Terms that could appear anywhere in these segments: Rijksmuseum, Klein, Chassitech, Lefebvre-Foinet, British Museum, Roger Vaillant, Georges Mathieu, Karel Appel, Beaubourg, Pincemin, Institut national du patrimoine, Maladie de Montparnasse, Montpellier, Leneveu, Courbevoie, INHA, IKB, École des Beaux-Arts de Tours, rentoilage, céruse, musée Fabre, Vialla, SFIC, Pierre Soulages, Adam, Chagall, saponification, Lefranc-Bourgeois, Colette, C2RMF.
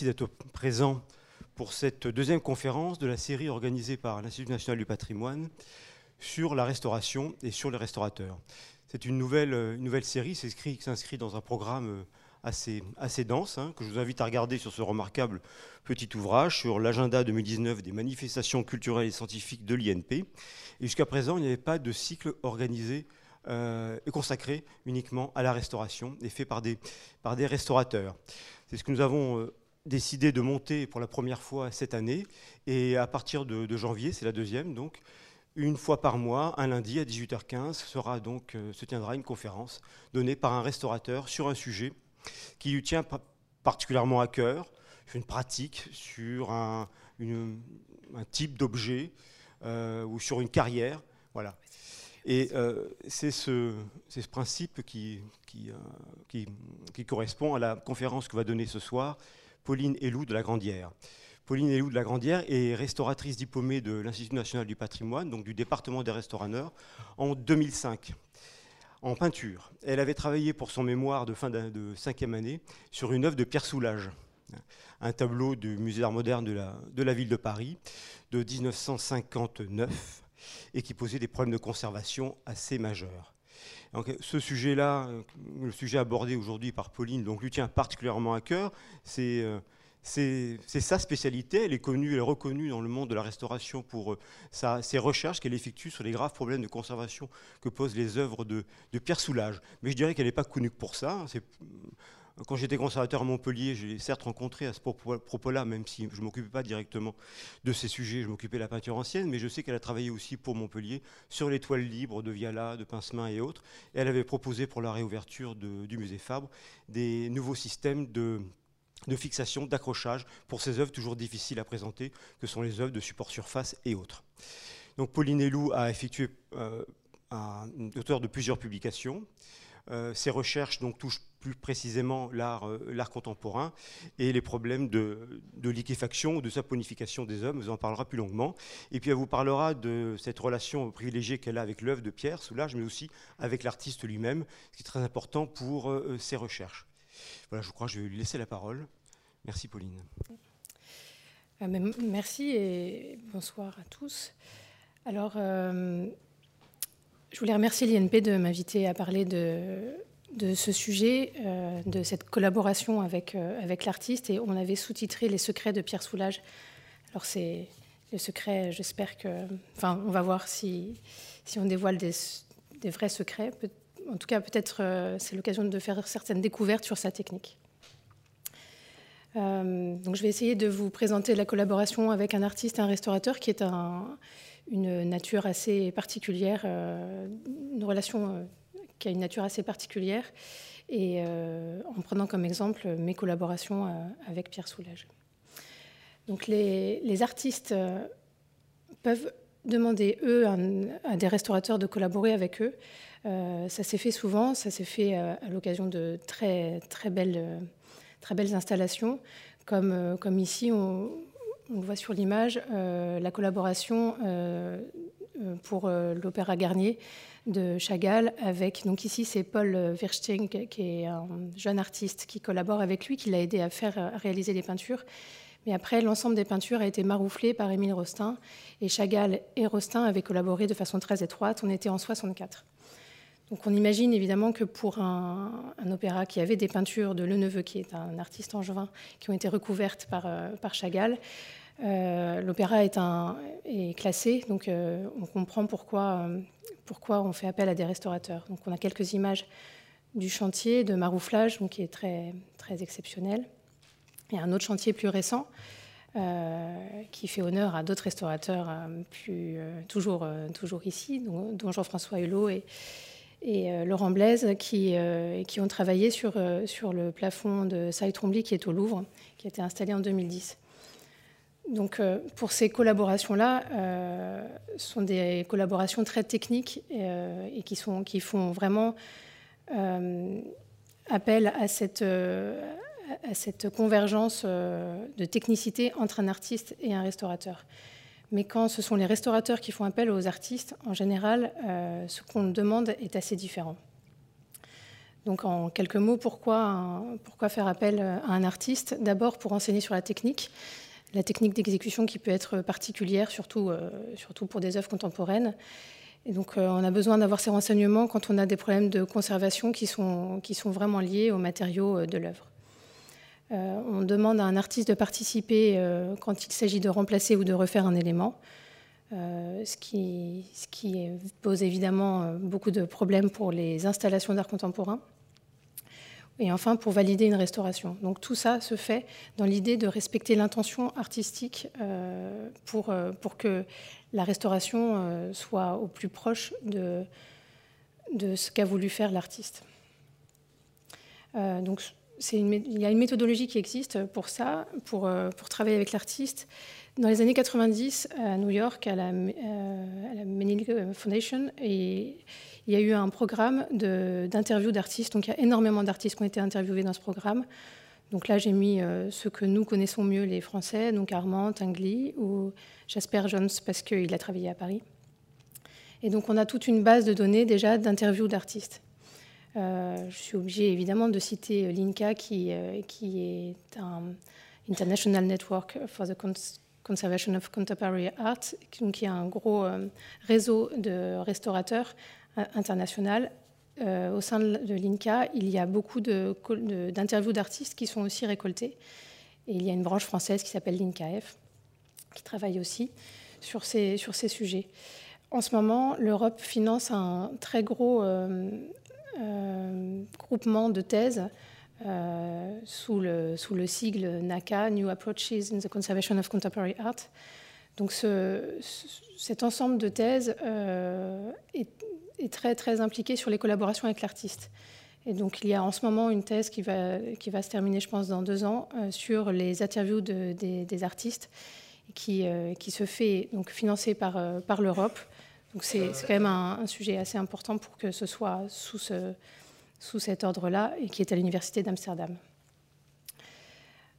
merci d'être présent pour cette deuxième conférence de la série organisée par l'Institut national du patrimoine sur la restauration et sur les restaurateurs. C'est une nouvelle série qui s'inscrit dans un programme assez dense, hein, que je vous invite à regarder sur ce remarquable petit ouvrage sur l'agenda 2019 des manifestations culturelles et scientifiques de l'INP. Et jusqu'à présent, il n'y avait pas de cycle organisé et consacré uniquement à la restauration et fait par des restaurateurs. C'est ce que nous avons décidé de monter pour la première fois cette année, et à partir de janvier, c'est la deuxième donc, une fois par mois, un lundi à 18h15, se tiendra une conférence donnée par un restaurateur sur un sujet qui lui tient particulièrement à cœur, sur une pratique, sur un type d'objet ou sur une carrière. Voilà. Et c'est ce principe qui correspond à la conférence que va donner ce soir Pauline Hélou de La Grandière. Pauline Hélou de La Grandière est restauratrice diplômée de l'Institut national du patrimoine, donc du département des restaurateurs, en 2005, en peinture. Elle avait travaillé pour son mémoire de fin de 5e année sur une œuvre de Pierre Soulages, un tableau du musée d'art moderne de la ville de Paris de 1959, et qui posait des problèmes de conservation assez majeurs. Donc, ce sujet-là, le sujet abordé aujourd'hui par Pauline, donc, lui tient particulièrement à cœur. C'est sa spécialité, elle est connue, elle est reconnue dans le monde de la restauration pour ses recherches qu'elle effectue sur les graves problèmes de conservation que posent les œuvres de Pierre Soulages. Mais je dirais qu'elle n'est pas connue pour ça. Quand j'étais conservateur à Montpellier, je l'ai certes rencontré à ce propos-là, même si je ne m'occupais pas directement de ces sujets, je m'occupais de la peinture ancienne, mais je sais qu'elle a travaillé aussi pour Montpellier sur les toiles libres de Vialla, de Pincemin et autres. Et elle avait proposé pour la réouverture du musée Fabre des nouveaux systèmes de fixation, d'accrochage pour ces œuvres toujours difficiles à présenter, que sont les œuvres de support surface et autres. Donc Pauline Hélou a effectué auteur de plusieurs publications. Ses recherches donc, touchent plus précisément l'art contemporain et les problèmes de liquéfaction ou de saponification des œuvres. On en parlera plus longuement. Et puis elle vous parlera de cette relation privilégiée qu'elle a avec l'œuvre de Pierre Soulages, mais aussi avec l'artiste lui-même, ce qui est très important pour ses recherches. Voilà, je crois que je vais lui laisser la parole. Merci Pauline. Merci et bonsoir à tous. Alors, je voulais remercier l'INP de m'inviter à parler de ce sujet, de cette collaboration avec l'artiste. Et on avait sous-titré « Les secrets de Pierre Soulages ». Alors c'est le secret, j'espère que... Enfin, on va voir si on dévoile des vrais secrets. En tout cas, peut-être c'est l'occasion de faire certaines découvertes sur sa technique. Donc, je vais essayer de vous présenter la collaboration avec un artiste et un restaurateur qui est une nature assez particulière, une relation qui a une nature assez particulière, et en prenant comme exemple mes collaborations avec Pierre Soulages. Donc, les artistes peuvent demander, eux, à des restaurateurs de collaborer avec eux. Ça s'est fait souvent, ça s'est fait à l'occasion de très belles installations, comme ici, on voit sur l'image la collaboration pour l'Opéra Garnier de Chagall avec, donc ici c'est Paul Verstein qui est un jeune artiste qui collabore avec lui, qui l'a aidé à réaliser les peintures. Mais après, l'ensemble des peintures a été marouflé par Émile Rostin, et Chagall et Rostin avaient collaboré de façon très étroite, on était en 1964. Donc on imagine évidemment que pour un opéra qui avait des peintures de Leneveu, qui est un artiste angevin, qui ont été recouvertes par Chagall, l'opéra est classé, donc on comprend pourquoi on fait appel à des restaurateurs. Donc on a quelques images du chantier de marouflage, donc qui est très, très exceptionnel. Il y a un autre chantier plus récent qui fait honneur à d'autres restaurateurs, toujours ici, dont Jean-François Hulot et Laurent Blaise, qui ont travaillé sur le plafond de Saïd Trombly, qui est au Louvre, qui a été installé en 2010. Donc, pour ces collaborations-là, sont des collaborations très techniques et qui font vraiment appel à cette convergence de technicité entre un artiste et un restaurateur. Mais quand ce sont les restaurateurs qui font appel aux artistes, en général, ce qu'on demande est assez différent. Donc en quelques mots, pourquoi faire appel à un artiste? D'abord pour enseigner sur la technique d'exécution qui peut être particulière, surtout pour des œuvres contemporaines. Et donc on a besoin d'avoir ces renseignements quand on a des problèmes de conservation qui sont vraiment liés aux matériaux de l'œuvre. On demande à un artiste de participer quand il s'agit de remplacer ou de refaire un élément, ce qui pose évidemment beaucoup de problèmes pour les installations d'art contemporain. Et enfin, pour valider une restauration. Donc tout ça se fait dans l'idée de respecter l'intention artistique pour que la restauration soit au plus proche de ce qu'a voulu faire l'artiste. Donc il y a une méthodologie qui existe pour ça, pour travailler avec l'artiste. Dans les années 90, à New York, à la Menil Foundation, il y a eu un programme d'interview d'artistes. Donc, il y a énormément d'artistes qui ont été interviewés dans ce programme. Donc là, j'ai mis ceux que nous connaissons mieux, les Français, donc Armand, Tingly ou Jasper Jones, parce qu'il a travaillé à Paris. Et donc, on a toute une base de données déjà d'interviews d'artistes. Je suis obligée, évidemment, de citer l'INCCA, qui est un International Network for the Conservation of Contemporary Art, qui est un gros réseau de restaurateurs international. Au sein de l'INCCA, il y a beaucoup d'interviews d'artistes qui sont aussi récoltées. Et il y a une branche française qui s'appelle l'INCCA-F, qui travaille aussi sur ces sujets. En ce moment, l'Europe finance un très gros groupement de thèses sous le sigle NACA, New Approaches in the Conservation of Contemporary Art. Donc cet ensemble de thèses est très, très impliqué sur les collaborations avec l'artiste. Et donc, il y a en ce moment une thèse qui va se terminer, je pense, dans 2 ans, sur les interviews des artistes, qui se fait donc financée par l'Europe. Donc, c'est quand même un sujet assez important pour que ce soit sous cet ordre-là, et qui est à l'Université d'Amsterdam.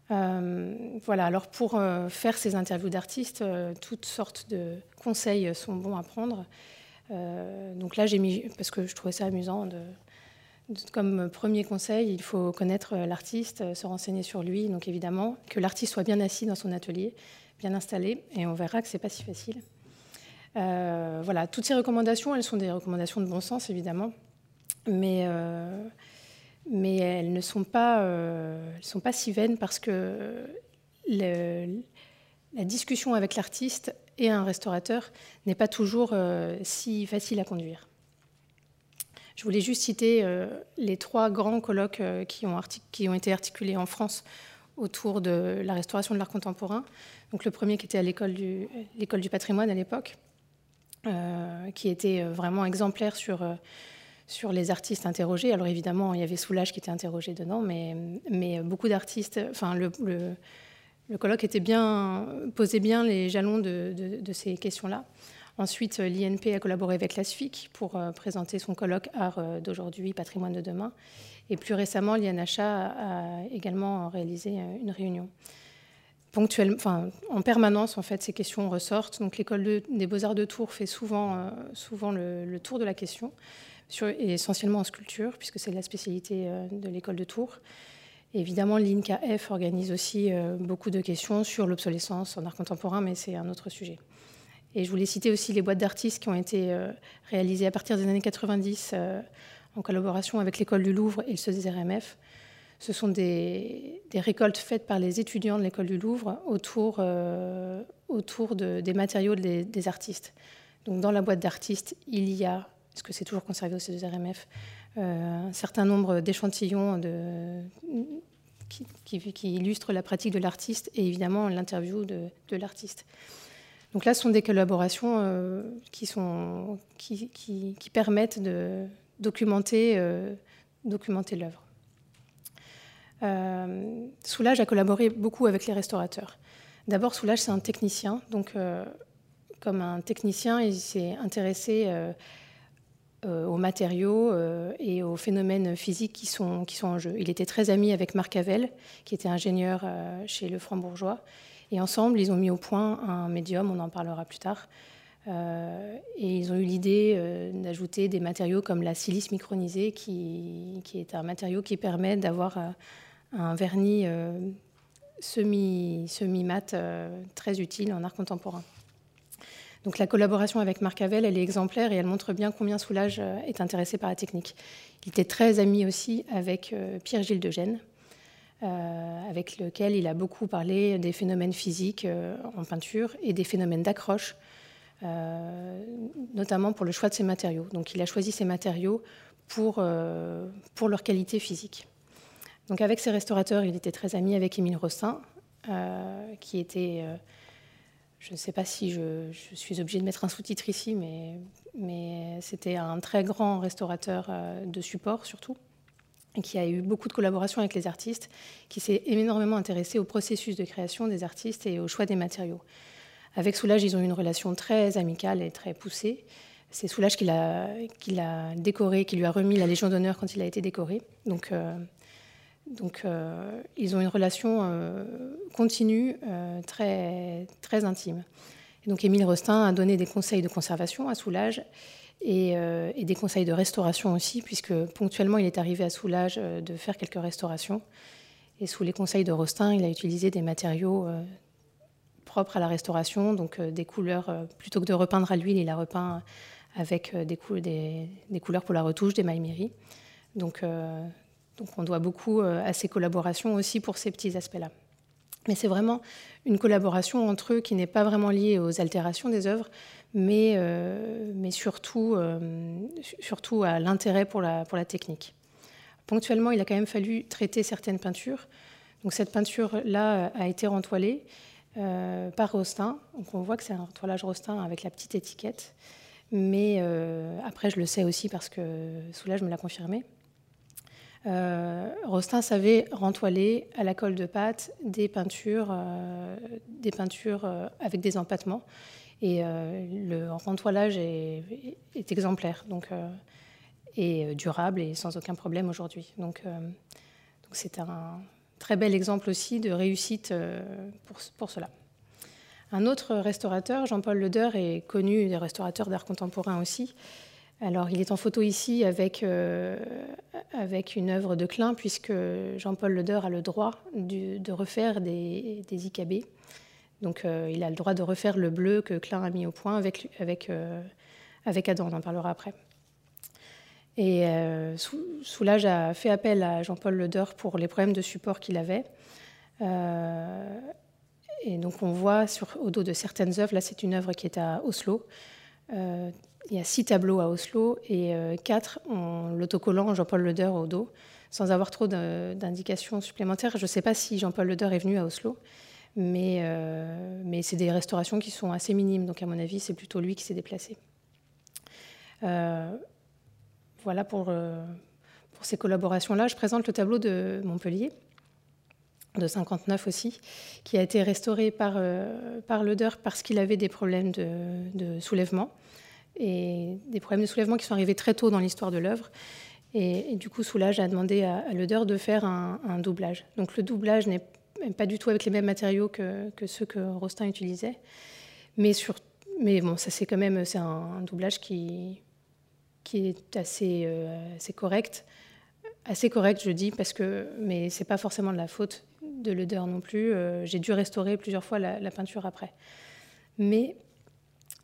Voilà, alors pour faire ces interviews d'artistes, toutes sortes de conseils sont bons à prendre. Donc là, j'ai mis, parce que je trouvais ça amusant, comme premier conseil, il faut connaître l'artiste, se renseigner sur lui, donc évidemment, que l'artiste soit bien assis dans son atelier, bien installé, et on verra que ce n'est pas si facile. Voilà, toutes ces recommandations, elles sont des recommandations de bon sens, évidemment, mais elles ne sont pas, elles sont pas si vaines, parce que la discussion avec l'artiste et un restaurateur n'est pas toujours si facile à conduire. Je voulais juste citer les 3 grands colloques qui ont été articulés en France autour de la restauration de l'art contemporain. Donc le premier qui était à l'École du patrimoine à l'époque, qui était vraiment exemplaire sur les artistes interrogés. Alors évidemment, il y avait Soulages qui était interrogé dedans, mais beaucoup d'artistes... Enfin, le colloque posait bien les jalons de ces questions-là. Ensuite, l'INP a collaboré avec la SFIC pour présenter son colloque Art d'aujourd'hui, patrimoine de demain. Et plus récemment, l'INHA a également réalisé une réunion. En permanence, en fait, ces questions ressortent. Donc, l'École des Beaux-Arts de Tours fait souvent le tour de la question, et essentiellement en sculpture, puisque c'est la spécialité de l'École de Tours. Évidemment, l'INCCA-F organise aussi beaucoup de questions sur l'obsolescence en art contemporain, mais c'est un autre sujet. Et je voulais citer aussi les boîtes d'artistes qui ont été réalisées à partir des années 90 en collaboration avec l'École du Louvre et le C2RMF. Ce sont des récoltes faites par les étudiants de l'École du Louvre autour des matériaux des artistes. Donc, dans la boîte d'artistes, il y a, parce que c'est toujours conservé au C2RMF, un certain nombre d'échantillons qui illustrent la pratique de l'artiste, et évidemment l'interview de l'artiste. Donc là, ce sont des collaborations qui permettent de documenter l'œuvre. Soulages a collaboré beaucoup avec les restaurateurs. D'abord, Soulages, c'est un technicien. Donc, comme un technicien, il s'est intéressé aux matériaux et aux phénomènes physiques qui sont en jeu. Il était très ami avec Marc Havel, qui était ingénieur chez Lefranc-Bourgeois. Et ensemble, ils ont mis au point un médium, on en parlera plus tard, Et ils ont eu l'idée d'ajouter des matériaux comme la silice micronisée, qui est un matériau qui permet d'avoir un vernis semi-mat très utile en art contemporain. Donc la collaboration avec Marc Havel, elle est exemplaire et elle montre bien combien Soulages est intéressé par la technique. Il était très ami aussi avec Pierre-Gilles de Gênes, avec lequel il a beaucoup parlé des phénomènes physiques en peinture et des phénomènes d'accroche, notamment pour le choix de ces matériaux. Donc il a choisi ces matériaux pour leur qualité physique. Donc avec ses restaurateurs, il était très ami avec Émile Rostin, qui était... je ne sais pas si je suis obligée de mettre un sous-titre ici, mais c'était un très grand restaurateur de support, surtout, qui a eu beaucoup de collaboration avec les artistes, qui s'est énormément intéressé au processus de création des artistes et au choix des matériaux. Avec Soulages, ils ont eu une relation très amicale et très poussée. C'est Soulages qui l'a décoré, qui lui a remis la Légion d'honneur quand il a été décoré. Donc, ils ont une relation continue, très, très intime. Et donc, Émile Rostin a donné des conseils de conservation à Soulages et des conseils de restauration aussi, puisque ponctuellement, il est arrivé à Soulages de faire quelques restaurations. Et sous les conseils de Rostin, il a utilisé des matériaux propres à la restauration, donc des couleurs. Plutôt que de repeindre à l'huile, il a repeint avec des couleurs pour la retouche, des maïmeries. Donc on doit beaucoup à ces collaborations aussi pour ces petits aspects-là. Mais c'est vraiment une collaboration entre eux qui n'est pas vraiment liée aux altérations des œuvres, mais surtout à l'intérêt pour la technique. Ponctuellement, il a quand même fallu traiter certaines peintures. Donc cette peinture-là a été rentoilée par Rostin. Donc on voit que c'est un rentoilage Rostin avec la petite étiquette. Mais après, je le sais aussi parce que Soulages me l'a confirmé. Rostin savait rentoiler à la colle de pâte des peintures avec des empâtements et le rentoilage est exemplaire et durable et sans aucun problème aujourd'hui. Donc c'est un très bel exemple aussi de réussite pour cela. Un autre restaurateur, Jean-Paul Ledeur, est connu des restaurateurs d'art contemporain aussi. Alors, il est en photo ici avec une œuvre de Klein, puisque Jean-Paul Ledeur a le droit de refaire des IKB. Donc, il a le droit de refaire le bleu que Klein a mis au point avec Adam, on en parlera après. Et Soulages a fait appel à Jean-Paul Ledeur pour les problèmes de support qu'il avait. Et donc, on voit au dos de certaines œuvres, là, c'est une œuvre qui est à Oslo. Il y a 6 tableaux à Oslo et 4 ont l'autocollant Jean-Paul Ledeur au dos, sans avoir trop d'indications supplémentaires. Je ne sais pas si Jean-Paul Ledeur est venu à Oslo, mais c'est des restaurations qui sont assez minimes. Donc, à mon avis, c'est plutôt lui qui s'est déplacé. Voilà pour ces collaborations-là. Je présente le tableau de Montpellier, de 59 aussi, qui a été restauré par Ledeur parce qu'il avait des problèmes de soulèvement. Et des problèmes de soulèvement qui sont arrivés très tôt dans l'histoire de l'œuvre. Et du coup, Soulages a demandé à Ledeur de faire un doublage. Donc le doublage n'est pas du tout avec les mêmes matériaux que ceux que Rostin utilisait. Mais bon, ça c'est un doublage qui est assez correct, je dis, mais c'est pas forcément de la faute de Ledeur non plus. J'ai dû restaurer plusieurs fois la peinture après. Mais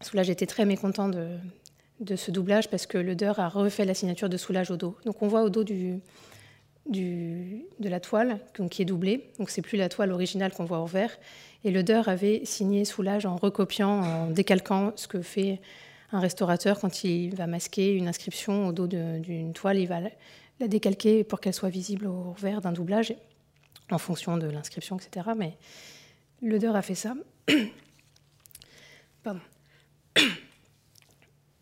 Soulages était très mécontent de ce doublage parce que Ledeur a refait la signature de Soulages au dos. Donc on voit au dos de la toile qui est doublée. Donc c'est plus la toile originale qu'on voit en vert. Et Ledeur avait signé Soulages en recopiant, en décalquant ce que fait un restaurateur quand il va masquer une inscription au dos d'une toile. Il va la décalquer pour qu'elle soit visible au vert d'un doublage en fonction de l'inscription, etc. Mais Ledeur a fait ça. Pardon.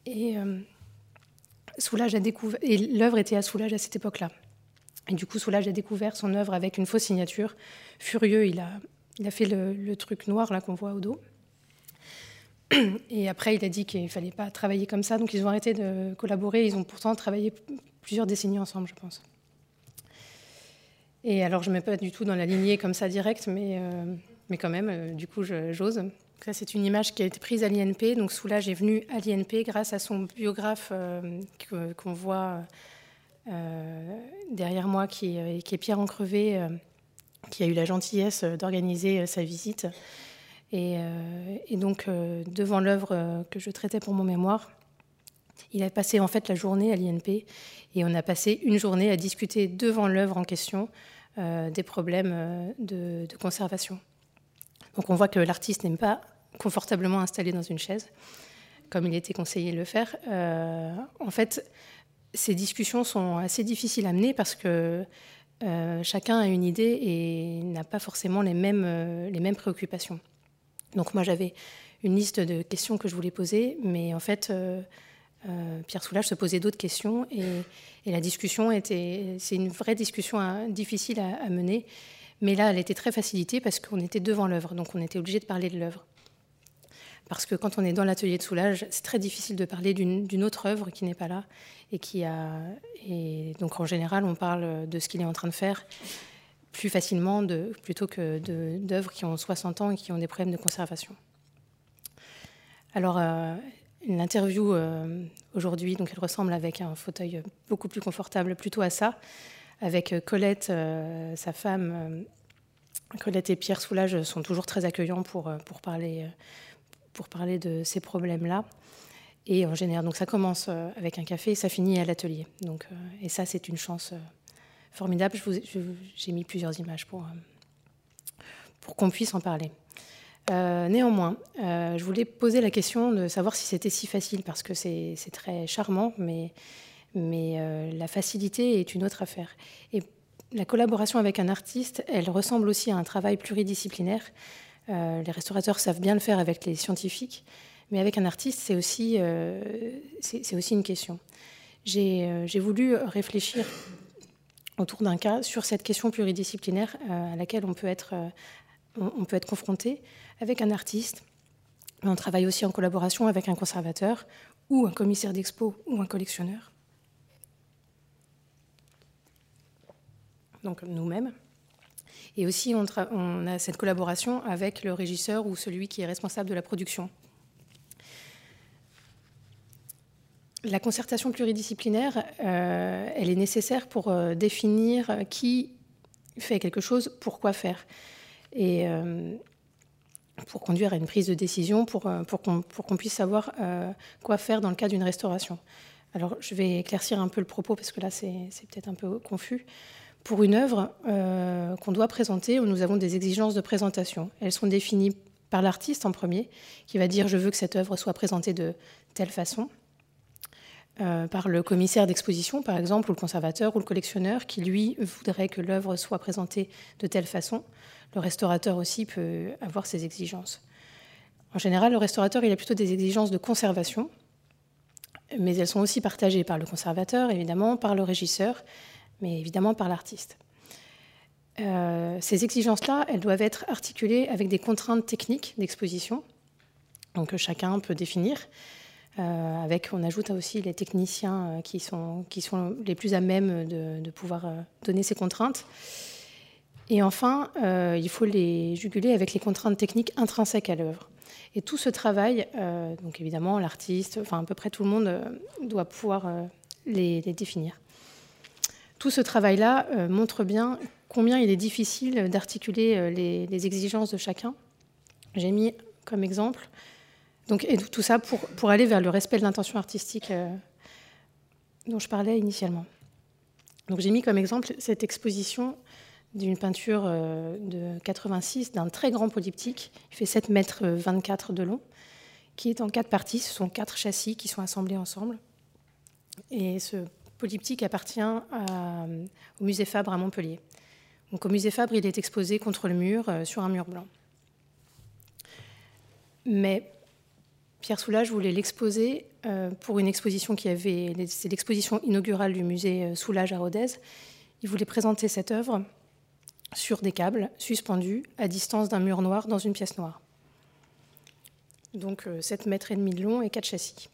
Et Soulages a découvert, et l'œuvre était à Soulages à cette époque-là. Et du coup, Soulages a découvert son œuvre avec une fausse signature. Furieux, il a fait le truc noir là qu'on voit au dos. Et après, il a dit qu'il ne fallait pas travailler comme ça. Donc, ils ont arrêté de collaborer. Ils ont pourtant travaillé plusieurs décennies ensemble, je pense. Et alors, je ne mets pas du tout dans la lignée comme ça directe, mais mais quand même, du coup, j'ose. Ça, c'est une image qui a été prise à l'INP. Donc Soulages est venu à l'INP grâce à son biographe qu'on voit derrière moi, qui est Pierre Encrevé, qui a eu la gentillesse d'organiser sa visite. Et donc, devant l'œuvre que je traitais pour mon mémoire, il a passé en fait la journée à l'INP et on a passé une journée à discuter devant l'œuvre en question des problèmes de conservation. Donc on voit que l'artiste n'aime pas confortablement installé dans une chaise, comme il était conseillé de le faire. En fait, ces discussions sont assez difficiles à mener parce que chacun a une idée et n'a pas forcément les mêmes préoccupations. Donc moi, j'avais une liste de questions que je voulais poser, mais en fait, Pierre Soulages se posait d'autres questions et la discussion était... C'est une vraie discussion difficile à mener. Mais là, elle était très facilitée parce qu'on était devant l'œuvre, donc on était obligé de parler de l'œuvre. Parce que quand on est dans l'atelier de Soulages, c'est très difficile de parler d'une autre œuvre qui n'est pas là. Et donc en général, on parle de ce qu'il est en train de faire plus facilement plutôt que d'œuvres qui ont 60 ans et qui ont des problèmes de conservation. Alors, l'interview aujourd'hui, donc elle ressemble avec un fauteuil beaucoup plus confortable plutôt à ça, avec Colette, sa femme. Colette et Pierre Soulages sont toujours très accueillants pour parler de ces problèmes-là. Et en général, donc ça commence avec un café et ça finit à l'atelier. Donc, et ça, c'est une chance formidable. J'ai mis plusieurs images pour qu'on puisse en parler. Néanmoins, je voulais poser la question de savoir si c'était si facile, parce que c'est très charmant, mais la facilité est une autre affaire. Et la collaboration avec un artiste, elle ressemble aussi à un travail pluridisciplinaire. Les restaurateurs savent bien le faire avec les scientifiques, mais avec un artiste, c'est aussi une question. J'ai voulu réfléchir autour d'un cas sur cette question pluridisciplinaire à laquelle on peut être confronté avec un artiste. On travaille aussi en collaboration avec un conservateur ou un commissaire d'expo ou un collectionneur. Donc nous-mêmes, et aussi on a cette collaboration avec le régisseur ou celui qui est responsable de la production. La concertation pluridisciplinaire, elle est nécessaire pour définir qui fait quelque chose, pourquoi faire, et pour conduire à une prise de décision, pour qu'on puisse savoir quoi faire dans le cas d'une restauration. Alors je vais éclaircir un peu le propos parce que là c'est peut-être un peu confus. Pour une œuvre qu'on doit présenter, nous avons des exigences de présentation. Elles sont définies par l'artiste en premier, qui va dire « je veux que cette œuvre soit présentée de telle façon », par le commissaire d'exposition, par exemple, ou le conservateur, ou le collectionneur, qui, lui, voudrait que l'œuvre soit présentée de telle façon. Le restaurateur aussi peut avoir ses exigences. En général, le restaurateur, il a plutôt des exigences de conservation, mais elles sont aussi partagées par le conservateur, évidemment, par le régisseur, mais évidemment par l'artiste. Ces exigences-là, elles doivent être articulées avec des contraintes techniques d'exposition, donc que chacun peut définir. On ajoute aussi les techniciens qui sont les plus à même de pouvoir donner ces contraintes. Et enfin, il faut les juguler avec les contraintes techniques intrinsèques à l'œuvre. Et tout ce travail, donc évidemment l'artiste, enfin à peu près tout le monde doit pouvoir les définir. Tout ce travail-là montre bien combien il est difficile d'articuler les exigences de chacun. J'ai mis comme exemple. Donc, et tout ça pour aller vers le respect de l'intention artistique dont je parlais initialement. Donc, j'ai mis comme exemple cette exposition d'une peinture de 86, d'un très grand polyptyque. Il fait 7,24 m de long, qui est en 4 parties. Ce sont 4 châssis qui sont assemblés ensemble. Et ce polyptyque appartient au musée Fabre à Montpellier. Donc, au musée Fabre, il est exposé contre le mur, sur un mur blanc. Mais Pierre Soulages voulait l'exposer pour une exposition c'est l'exposition inaugurale du musée Soulages à Rodez. Il voulait présenter cette œuvre sur des câbles suspendus à distance d'un mur noir dans une pièce noire. Donc 7,5 m de long et 4 châssis.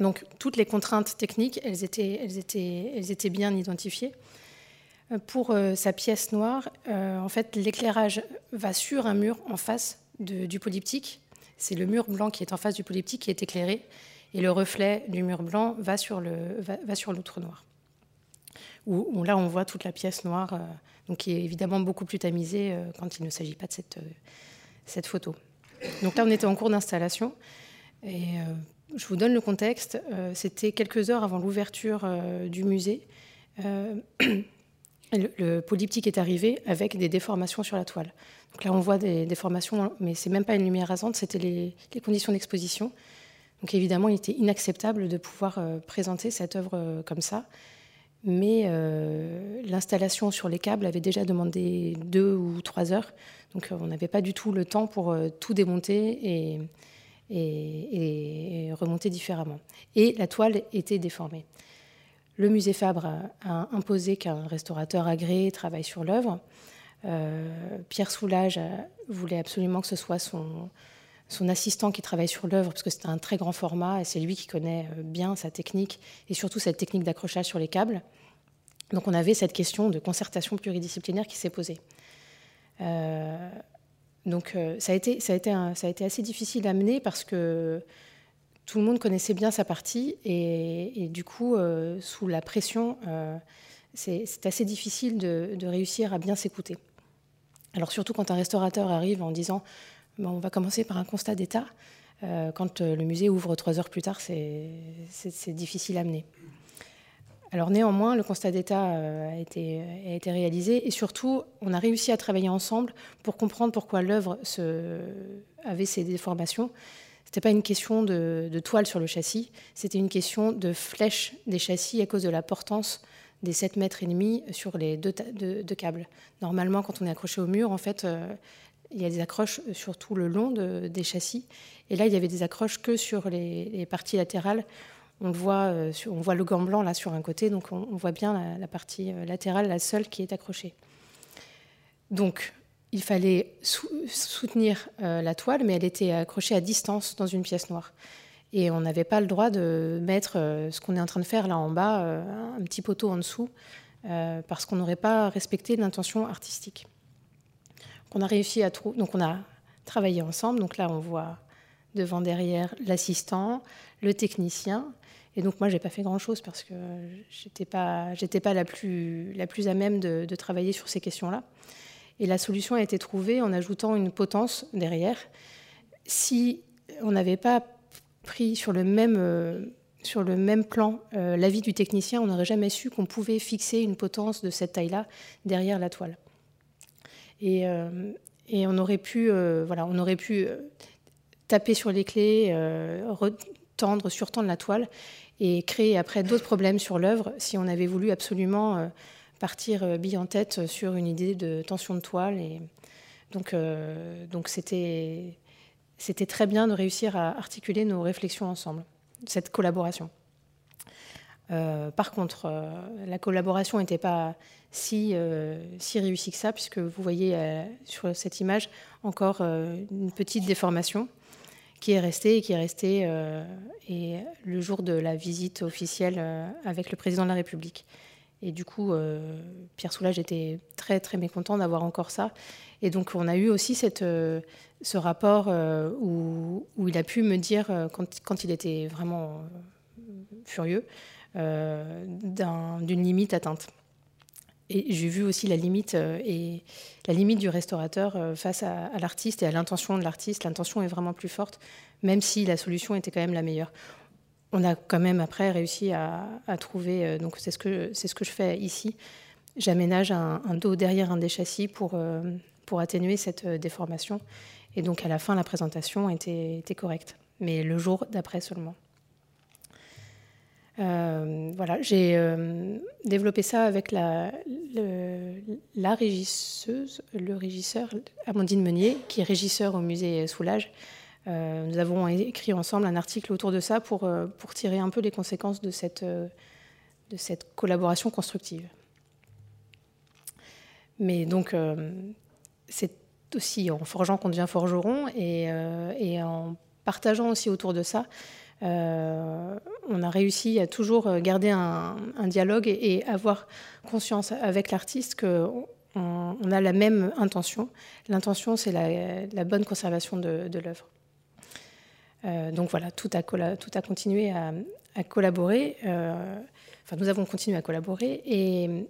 Donc toutes les contraintes techniques, elles étaient bien identifiées. pour sa pièce noire, en fait, l'éclairage va sur un mur en face du polyptyque. C'est le mur blanc qui est en face du polyptyque qui est éclairé, et le reflet du mur blanc va sur l'outre noir. Où là, on voit toute la pièce noire, donc qui est évidemment beaucoup plus tamisée quand il ne s'agit pas de cette photo. Donc là, on était en cours d'installation, et je vous donne le contexte. C'était quelques heures avant l'ouverture du musée. Le polyptyque est arrivé avec des déformations sur la toile. Donc là, on voit des déformations, mais c'est même pas une lumière rasante, c'était les conditions d'exposition. Donc évidemment, il était inacceptable de pouvoir présenter cette œuvre comme ça. Mais l'installation sur les câbles avait déjà demandé 2 ou 3 heures. Donc on n'avait pas du tout le temps pour tout démonter et remonter différemment. Et la toile était déformée. Le musée Fabre a imposé qu'un restaurateur agréé travaille sur l'œuvre. Pierre Soulages voulait absolument que ce soit son assistant qui travaille sur l'œuvre, parce que c'est un très grand format, et c'est lui qui connaît bien sa technique, et surtout cette technique d'accrochage sur les câbles. Donc on avait cette question de concertation pluridisciplinaire qui s'est posée. Donc ça a été assez difficile à mener, parce que tout le monde connaissait bien sa partie, et du coup, sous la pression, c'est assez difficile de réussir à bien s'écouter. Alors surtout quand un restaurateur arrive en disant... On va commencer par un constat d'état. Quand le musée ouvre 3 heures plus tard, c'est difficile à mener. Alors néanmoins, le constat d'état a été réalisé, et surtout, on a réussi à travailler ensemble pour comprendre pourquoi l'œuvre avait ces déformations. Ce n'était pas une question de toile sur le châssis, c'était une question de flèche des châssis à cause de la portance des 7,5 mètres sur les deux câbles. Normalement, quand on est accroché au mur, en fait... Il y a des accroches sur tout le long des châssis. Et là, il y avait des accroches que sur les parties latérales. On voit le gant blanc là sur un côté, donc on voit bien la partie latérale, la seule qui est accrochée. Donc, il fallait soutenir la toile, mais elle était accrochée à distance dans une pièce noire. Et on n'avait pas le droit de mettre ce qu'on est en train de faire là en bas, un petit poteau en dessous, parce qu'on n'aurait pas respecté l'intention artistique. On a réussi à trouver, donc on a travaillé ensemble. Donc là, on voit devant, derrière l'assistant, le technicien. Et donc moi, j'ai pas fait grand-chose parce que j'étais pas la plus à même de travailler sur ces questions-là. Et la solution a été trouvée en ajoutant une potence derrière. Si on n'avait pas pris sur le même plan l'avis du technicien, on n'aurait jamais su qu'on pouvait fixer une potence de cette taille-là derrière la toile. Et on aurait pu, taper sur les clés, surtendre la toile et créer après d'autres problèmes sur l'œuvre si on avait voulu absolument partir bille en tête sur une idée de tension de toile. Et donc c'était très bien de réussir à articuler nos réflexions ensemble, cette collaboration. Par contre, la collaboration n'était pas si réussie que ça, puisque vous voyez sur cette image encore une petite déformation qui est restée et le jour de la visite officielle avec le président de la République. Et du coup, Pierre Soulages était très, très mécontent d'avoir encore ça. Et donc, on a eu aussi ce rapport où il a pu me dire, quand il était vraiment furieux, d'une limite atteinte. Et j'ai vu aussi la limite du restaurateur face à l'artiste et à l'intention de l'artiste. L'intention est vraiment plus forte, même si la solution était quand même la meilleure. On a quand même après réussi à trouver, donc c'est ce que je fais ici, j'aménage un dos derrière un des châssis pour atténuer cette déformation. Et donc à la fin, la présentation était correcte, mais le jour d'après seulement. J'ai développé ça avec la régisseuse, le régisseur Amandine Meunier, qui est régisseur au musée Soulages. Nous avons écrit ensemble un article autour de ça pour tirer un peu les conséquences de cette collaboration constructive. Mais donc, c'est aussi en forgeant qu'on devient forgeron, et en partageant aussi autour de ça, on a réussi à toujours garder un dialogue et avoir conscience avec l'artiste qu'on a la même intention. L'intention, c'est la bonne conservation de l'œuvre. Donc voilà, tout a continué à collaborer. Enfin, nous avons continué à collaborer et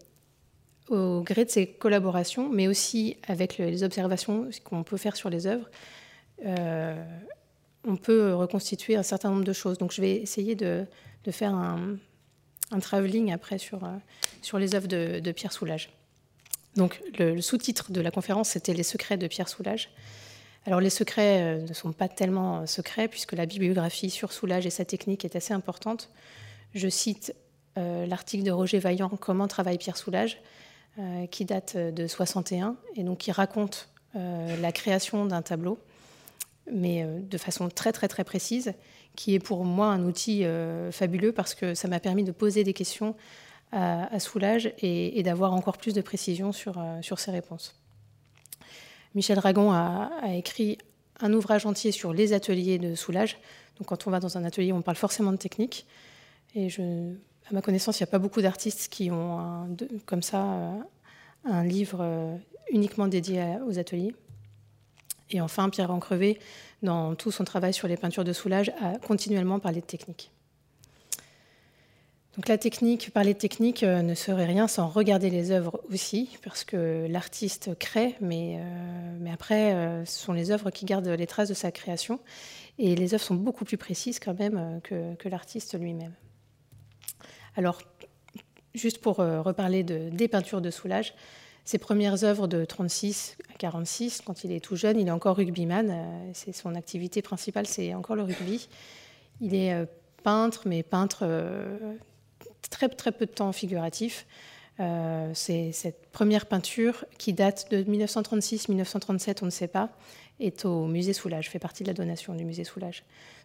au gré de ces collaborations, mais aussi avec les observations qu'on peut faire sur les œuvres, on peut reconstituer un certain nombre de choses. Donc je vais essayer de faire un travelling après sur les œuvres de Pierre Soulages. Donc le sous-titre de la conférence, c'était « Les secrets de Pierre Soulages ». Alors les secrets ne sont pas tellement secrets, puisque la bibliographie sur Soulages et sa technique est assez importante. Je cite l'article de Roger Vaillant « Comment travaille Pierre Soulages », qui date de 61, et donc qui raconte la création d'un tableau, mais de façon très, très, très précise, qui est pour moi un outil fabuleux parce que ça m'a permis de poser des questions à Soulages et d'avoir encore plus de précision sur ses réponses. Michel Ragon a écrit un ouvrage entier sur les ateliers de Soulages. Donc quand on va dans un atelier, on parle forcément de technique. Et à ma connaissance, il n'y a pas beaucoup d'artistes qui ont comme ça un livre uniquement dédié aux ateliers. Et enfin, Pierre Encrevé, dans tout son travail sur les peintures de Soulages, a continuellement parlé de technique. Donc la technique, parler de technique ne serait rien sans regarder les œuvres aussi, parce que l'artiste crée, mais après, ce sont les œuvres qui gardent les traces de sa création. Et les œuvres sont beaucoup plus précises quand même que l'artiste lui-même. Alors, juste pour reparler des peintures de Soulages, ses premières œuvres de 36 à 46, quand il est tout jeune, il est encore rugbyman. C'est son activité principale, c'est encore le rugby. Il est peintre, mais peintre très, très peu de temps figuratif. C'est cette première peinture qui date de 1936-1937, on ne sait pas, est au musée Soulages, fait partie de la donation du musée Soulages.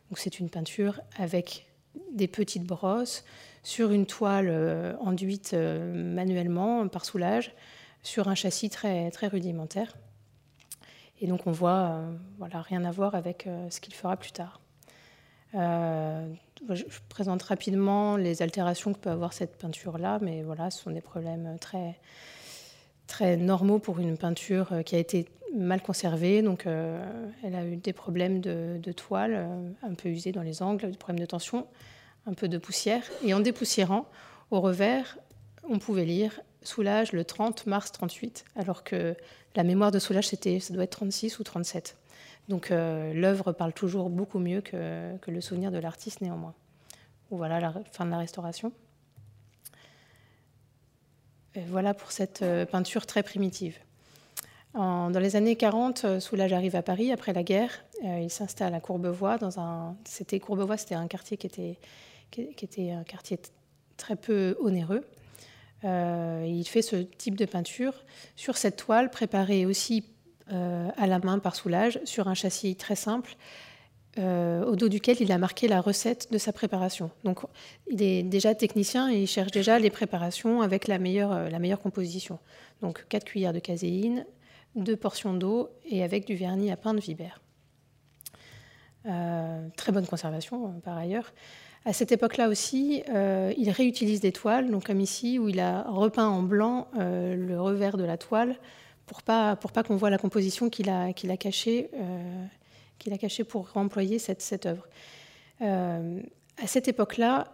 Donc c'est une peinture avec des petites brosses sur une toile enduite manuellement par Soulages, sur un châssis très, très rudimentaire. Et donc on voit voilà, rien à voir avec ce qu'il fera plus tard. Je présente rapidement les altérations que peut avoir cette peinture-là, mais voilà, ce sont des problèmes très, très normaux pour une peinture qui a été mal conservée. Donc elle a eu des problèmes de toile, un peu usée dans les angles, des problèmes de tension, un peu de poussière. Et en dépoussiérant, au revers, on pouvait lire Soulages le 30 mars 38, alors que la mémoire de Soulages, ça doit être 36 ou 37. Donc l'œuvre parle toujours beaucoup mieux que le souvenir de l'artiste néanmoins. Voilà la fin de la restauration. Et voilà pour cette peinture très primitive. Dans les années 40, Soulages arrive à Paris après la guerre. Il s'installe à Courbevoie. Courbevoie, c'était un quartier qui était un quartier très peu onéreux. Il fait ce type de peinture sur cette toile préparée aussi à la main par Soulages sur un châssis très simple au dos duquel il a marqué la recette de sa préparation. Donc il est déjà technicien et il cherche déjà les préparations avec la meilleure composition. Donc 4 cuillères de caséine, 2 portions d'eau et avec du vernis à peindre Vibert. Très bonne conservation par ailleurs. À cette époque-là aussi, il réutilise des toiles, donc comme ici, où il a repeint en blanc le revers de la toile pour pas qu'on voit la composition qu'il a cachée pour employer cette œuvre. À cette époque-là,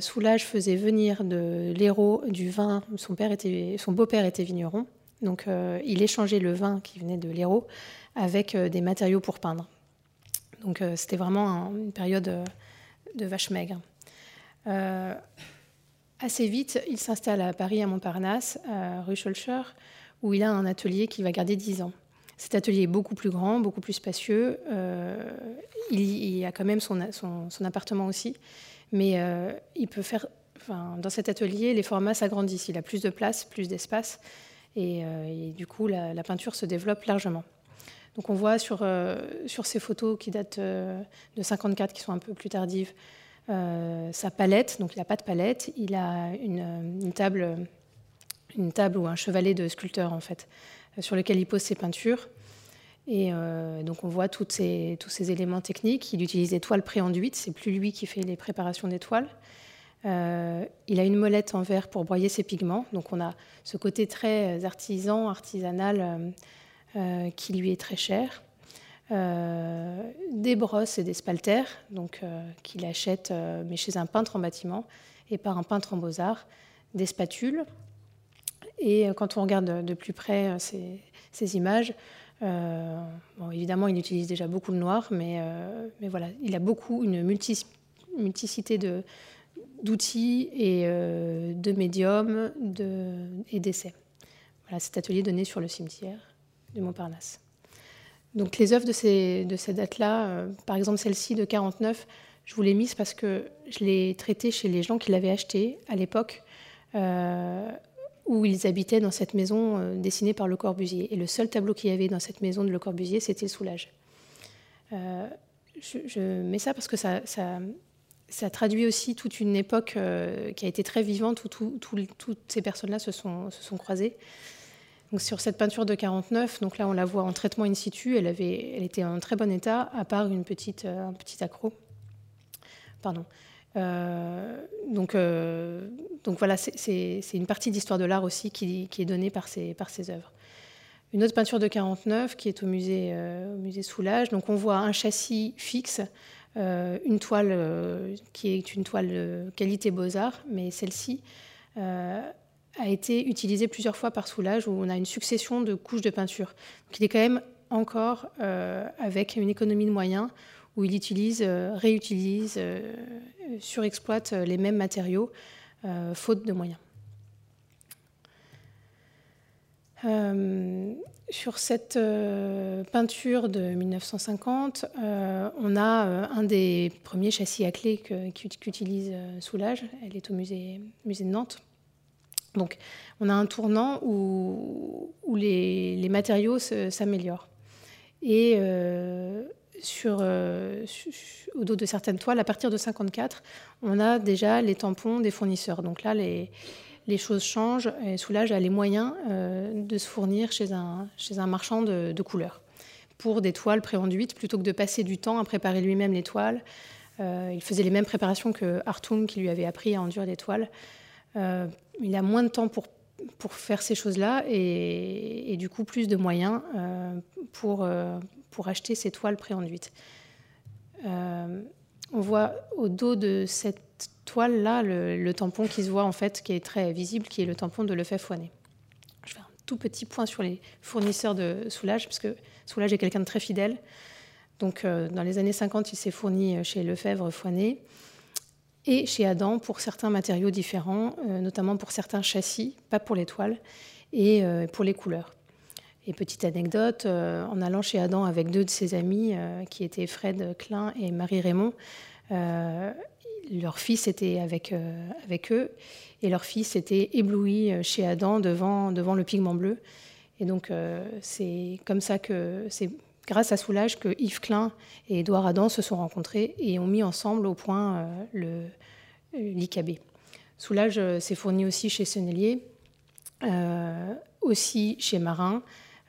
Soulages faisait venir de l'Hérault du vin. Son beau-père était vigneron, donc il échangeait le vin qui venait de l'Hérault avec des matériaux pour peindre. Donc c'était vraiment une période de vache maigre. Assez vite, il s'installe à Paris, à Montparnasse, à rue Schulcher, où il a un atelier qui va garder 10 ans. Cet atelier est beaucoup plus grand, beaucoup plus spacieux. Il a quand même son appartement aussi, mais il peut faire. Enfin, dans cet atelier, les formats s'agrandissent. Il a plus de place, plus d'espace, et du coup, la peinture se développe largement. Donc on voit sur ces photos qui datent de 54, qui sont un peu plus tardives, sa palette. Donc il n'a pas de palette, il a une table ou un chevalet de sculpteur en fait, sur lequel il pose ses peintures. Et donc on voit tous ces éléments techniques. Il utilise des toiles préenduites, c'est plus lui qui fait les préparations des toiles. Il a une molette en verre pour broyer ses pigments. Donc on a ce côté très artisan, artisanal, qui lui est très cher. Des brosses et des spaltères, donc qu'il achète mais chez un peintre en bâtiment et par un peintre en beaux-arts. Des spatules. Et quand on regarde de plus près ces images, bon, évidemment, il utilise déjà beaucoup le noir, mais voilà, il a beaucoup une multicité d'outils et de médiums et d'essais. Voilà, cet atelier donné sur le cimetière de Montparnasse. Donc les œuvres de ces dates-là, par exemple celle-ci de 49, je vous l'ai mise parce que je l'ai traitée chez les gens qui l'avaient achetée à l'époque, où ils habitaient dans cette maison dessinée par Le Corbusier. Et le seul tableau qu'il y avait dans cette maison de Le Corbusier, c'était Soulages. Je mets ça parce que ça traduit aussi toute une époque qui a été très vivante, où toutes ces personnes-là se sont croisées. Donc, sur cette peinture de 49, donc là, on la voit en traitement in situ. Elle était en très bon état, à part un petit accroc. Pardon. Donc voilà, c'est une partie d'histoire de l'art aussi qui est donnée par ces œuvres. Une autre peinture de 49 qui est au musée Soulages. Donc on voit un châssis fixe, une toile qui est une toile qualité beaux-arts, mais celle-ci a été utilisée plusieurs fois par Soulages, où on a une succession de couches de peinture. Donc il est quand même encore avec une économie de moyens, où il utilise, réutilise, surexploite les mêmes matériaux, faute de moyens. Sur cette peinture de 1950, on a un des premiers châssis à clé qu'utilise Soulages. Elle est au musée de Nantes. Donc, on a un tournant où les matériaux s'améliorent. Et au dos de certaines toiles, à partir de 54, on a déjà les tampons des fournisseurs. Donc là, les choses changent et Soulages a les moyens de se fournir chez un marchand de couleurs pour des toiles préenduites, plutôt que de passer du temps à préparer lui-même les toiles. Il faisait les mêmes préparations que Hartung, qui lui avait appris à enduire des toiles. Il a moins de temps pour faire ces choses-là et du coup plus de moyens pour acheter ces toiles préenduites. On voit au dos de cette toile-là le tampon qui se voit en fait, qui est très visible, qui est le tampon de Lefebvre-Foinet. Je fais un tout petit point sur les fournisseurs de Soulages, parce que Soulages est quelqu'un de très fidèle. Donc dans les années 50, il s'est fourni chez Lefebvre-Foinet et chez Adam pour certains matériaux différents, notamment pour certains châssis, pas pour les toiles, et pour les couleurs. Et petite anecdote, en allant chez Adam avec deux de ses amis, qui étaient Fred Klein et Marie Raymond, leur fils était avec eux, et leur fils était ébloui chez Adam devant le pigment bleu. Et donc c'est comme ça que c'est grâce à Soulages que Yves Klein et Édouard Adam se sont rencontrés et ont mis ensemble au point l'IKB. Soulages s'est fourni aussi chez Sennelier, aussi chez Marin.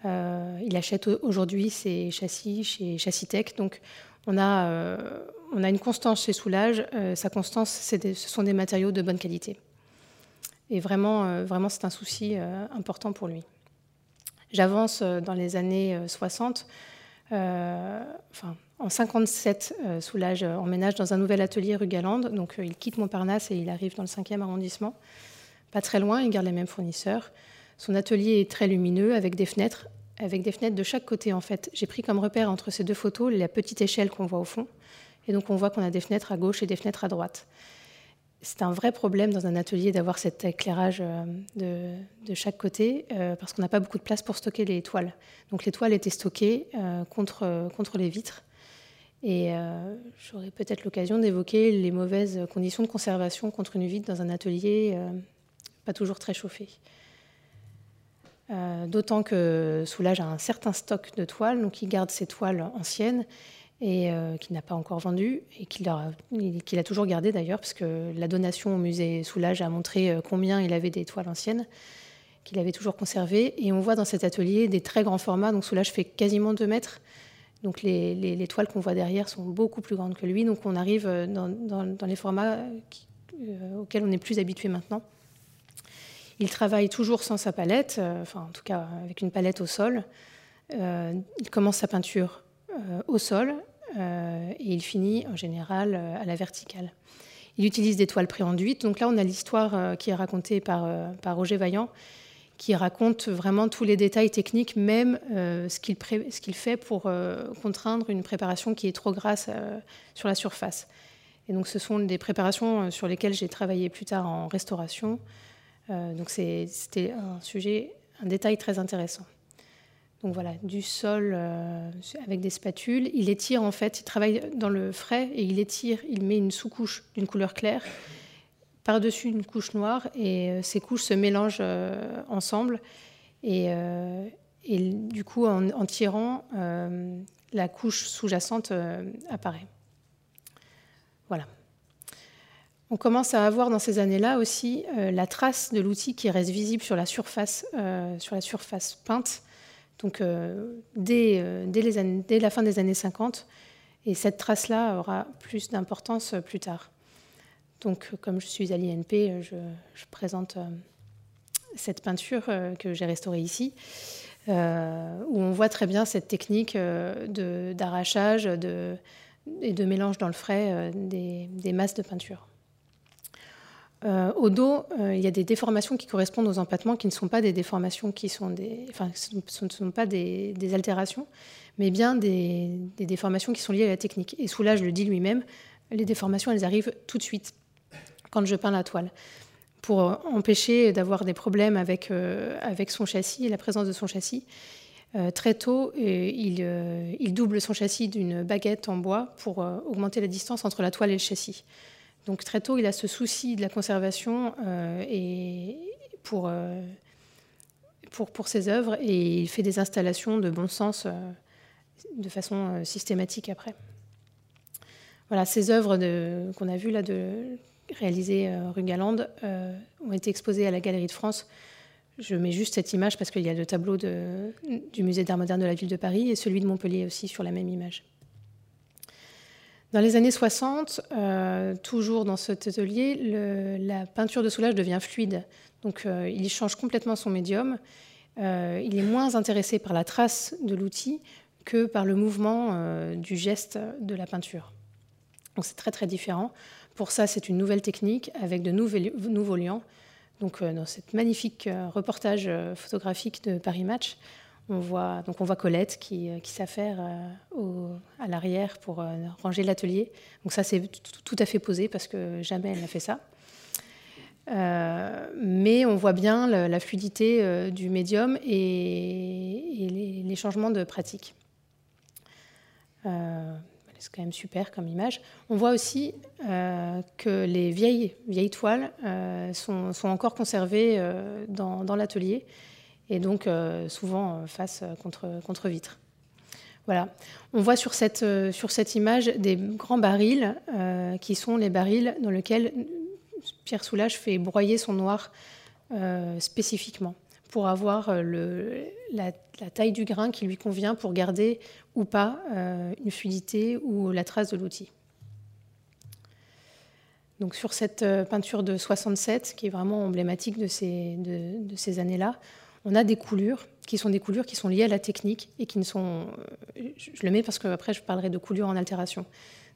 Il achète aujourd'hui ses châssis chez Chassitech. Donc on a une constance chez Soulages. Sa constance, ce sont des matériaux de bonne qualité. Et vraiment, vraiment c'est un souci important pour lui. J'avance dans les années 60. En 57, Soulages emménage dans un nouvel atelier rue Galande. Donc il quitte Montparnasse et il arrive dans le 5e arrondissement. Pas très loin, il garde les mêmes fournisseurs. Son atelier est très lumineux, avec des fenêtres de chaque côté, en fait. J'ai pris comme repère entre ces deux photos la petite échelle qu'on voit au fond. Et donc, on voit qu'on a des fenêtres à gauche et des fenêtres à droite. C'est un vrai problème dans un atelier d'avoir cet éclairage de chaque côté, parce qu'on n'a pas beaucoup de place pour stocker les toiles. Donc, les toiles étaient stockées contre les vitres. Et j'aurai peut-être l'occasion d'évoquer les mauvaises conditions de conservation contre une vitre dans un atelier pas toujours très chauffé. D'autant que Soulages a un certain stock de toiles, donc il garde ses toiles anciennes et qu'il n'a pas encore vendues et qu'il a toujours gardées d'ailleurs, parce que la donation au musée Soulages a montré combien il avait des toiles anciennes. qu'il avait toujours conservé. Et on voit dans cet atelier des très grands formats. Donc Soulages fait quasiment 2 mètres. Donc les toiles qu'on voit derrière sont beaucoup plus grandes que lui. Donc on arrive dans les formats auxquels on est plus habitué maintenant. Il travaille toujours sans sa palette, enfin en tout cas avec une palette au sol. Il commence sa peinture au sol et il finit en général à la verticale. Il utilise des toiles pré-enduites. Donc là, on a l'histoire qui est racontée par Roger Vaillant, qui raconte vraiment tous les détails techniques, même ce qu'il fait pour contraindre une préparation qui est trop grasse sur la surface. Et donc ce sont des préparations sur lesquelles j'ai travaillé plus tard en restauration. Donc c'était un détail très intéressant. Donc voilà, du sol avec des spatules. Il étire en fait, il travaille dans le frais et il étire, il met une sous-couche d'une couleur claire par-dessus une couche noire et ces couches se mélangent ensemble. Et du coup, en tirant, la couche sous-jacente apparaît. Voilà. On commence à avoir dans ces années-là aussi la trace de l'outil qui reste visible sur la surface peinte. Donc, dès la fin des années 50, et cette trace-là aura plus d'importance plus tard. Donc, comme je suis à l'INP, je présente cette peinture que j'ai restaurée ici, où on voit très bien cette technique d'arrachage et de mélange dans le frais des masses de peinture. Au dos, il y a des déformations qui correspondent aux empâtements, qui ne sont pas des déformations, ce ne sont pas des altérations, mais bien des déformations qui sont liées à la technique. Et Soulages le dit lui-même, les déformations, elles arrivent tout de suite quand je peins la toile, pour empêcher d'avoir des problèmes avec son châssis et la présence de son châssis. Très tôt, il double son châssis d'une baguette en bois pour augmenter la distance entre la toile et le châssis. Donc très tôt, il a ce souci de la conservation et pour ses œuvres, et il fait des installations de bon sens de façon systématique après. Voilà, ces œuvres qu'on a vues là, réalisées rue Galande, ont été exposées à la Galerie de France. Je mets juste cette image parce qu'il y a le tableau du musée d'art moderne de la ville de Paris et celui de Montpellier aussi sur la même image. Dans les années 60, toujours dans cet atelier, la peinture de Soulages devient fluide. Donc il change complètement son médium. Il est moins intéressé par la trace de l'outil que par le mouvement du geste de la peinture. Donc c'est très très différent. Pour ça, c'est une nouvelle technique avec de nouveaux liants. Donc dans cette magnifique reportage photographique de Paris Match, on voit Colette qui s'affaire à l'arrière pour ranger l'atelier. Donc ça, c'est tout à fait posé parce que jamais elle n'a fait ça. Mais on voit bien la fluidité du médium et les changements de pratique. C'est quand même super comme image. On voit aussi que les vieilles toiles sont encore conservées dans l'atelier. Et donc souvent face contre vitre. Voilà. On voit sur cette image des grands barils qui sont les barils dans lesquels Pierre Soulages fait broyer son noir spécifiquement pour avoir la taille du grain qui lui convient pour garder ou pas une fluidité ou la trace de l'outil. Donc sur cette peinture de 67 qui est vraiment emblématique de ces années-là, on a des coulures qui sont liées à la technique et qui ne sont... Je le mets parce qu'après, je parlerai de coulures en altération.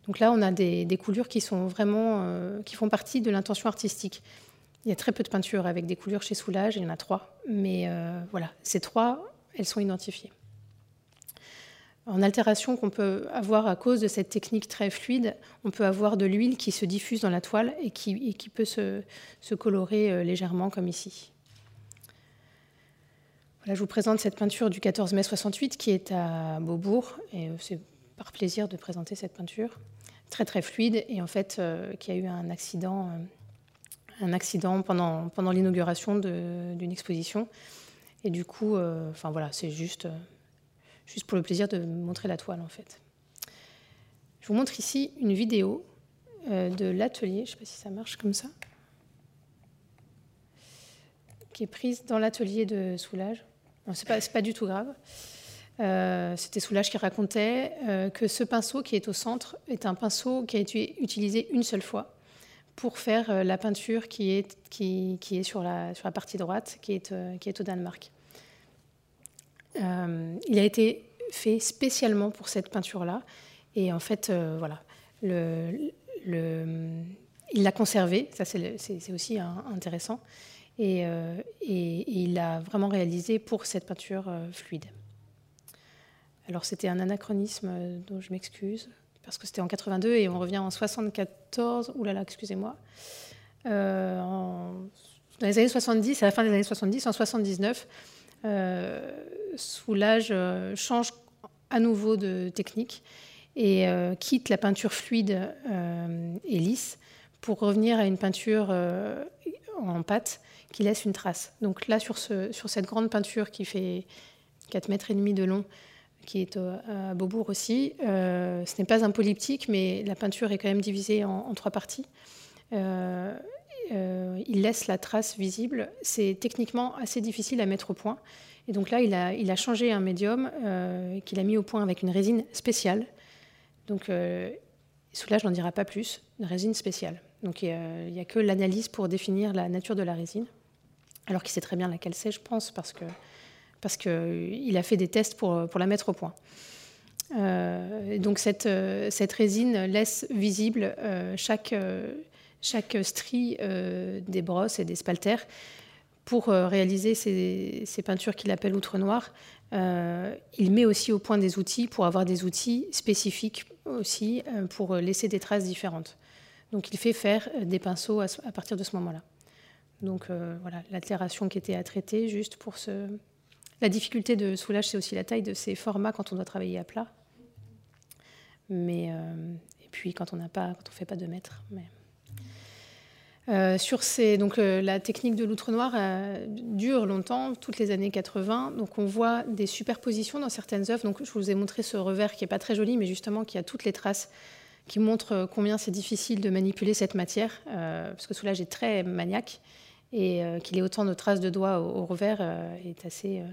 Donc là, on a des coulures qui sont vraiment... qui font partie de l'intention artistique. Il y a très peu de peintures avec des coulures chez Soulages, il y en a 3. Mais voilà, ces 3, elles sont identifiées. En altération qu'on peut avoir à cause de cette technique très fluide, on peut avoir de l'huile qui se diffuse dans la toile et qui peut se colorer légèrement, comme ici. Là, je vous présente cette peinture du 14 mai 68 qui est à Beaubourg, et c'est par plaisir de présenter cette peinture, très très fluide, et en fait qui a eu un accident pendant l'inauguration d'une exposition. Et du coup, enfin voilà, c'est juste pour le plaisir de montrer la toile en fait. Je vous montre ici une vidéo de l'atelier, je ne sais pas si ça marche comme ça, qui est prise dans l'atelier de Soulages. C'est pas du tout grave. C'était Soulages qui racontait que ce pinceau qui est au centre est un pinceau qui a été utilisé une seule fois pour faire la peinture qui est sur la partie droite, qui est au Danemark. Il a été fait spécialement pour cette peinture-là. Et en fait, voilà, il l'a conservé. Ça, c'est aussi intéressant. Et il l'a vraiment réalisé pour cette peinture fluide. Alors, c'était un anachronisme dont je m'excuse, parce que c'était en 82 et on revient en 74. Ouh là là, excusez-moi. Dans les années 70, à la fin des années 70, en 79, Soulages change à nouveau de technique et quitte la peinture fluide et lisse pour revenir à une peinture en pâte qui laisse une trace. Donc là, sur cette grande peinture qui fait 4,5 mètres de long, qui est à Beaubourg aussi, ce n'est pas un polyptyque, mais la peinture est quand même divisée en trois parties. Il laisse la trace visible. C'est techniquement assez difficile à mettre au point. Et donc là, il a changé un médium qu'il a mis au point avec une résine spéciale. Donc, Soulages n'en dira pas plus, une résine spéciale. Donc, il n'y a que l'analyse pour définir la nature de la résine, alors qu'il sait très bien laquelle c'est, je pense, parce que il a fait des tests pour la mettre au point. Donc, cette résine laisse visible chaque strie des brosses et des spalters pour réaliser ces peintures qu'il appelle outre-noir. Il met aussi au point des outils pour avoir des outils spécifiques aussi pour laisser des traces différentes. Donc il fait faire des pinceaux à partir de ce moment-là. Donc voilà, l'altération qui était à traiter juste pour ce... La difficulté de Soulages, c'est aussi la taille de ces formats quand on doit travailler à plat. Mais, et puis quand on fait pas 2 mètres. Mais... la technique de l'outre-noir dure longtemps, toutes les années 80. Donc on voit des superpositions dans certaines œuvres. Donc je vous ai montré ce revers qui n'est pas très joli, mais justement qui a toutes les traces qui montrent combien c'est difficile de manipuler cette matière, parce que Soulages est très maniaque et qu'il ait autant de traces de doigts au revers est assez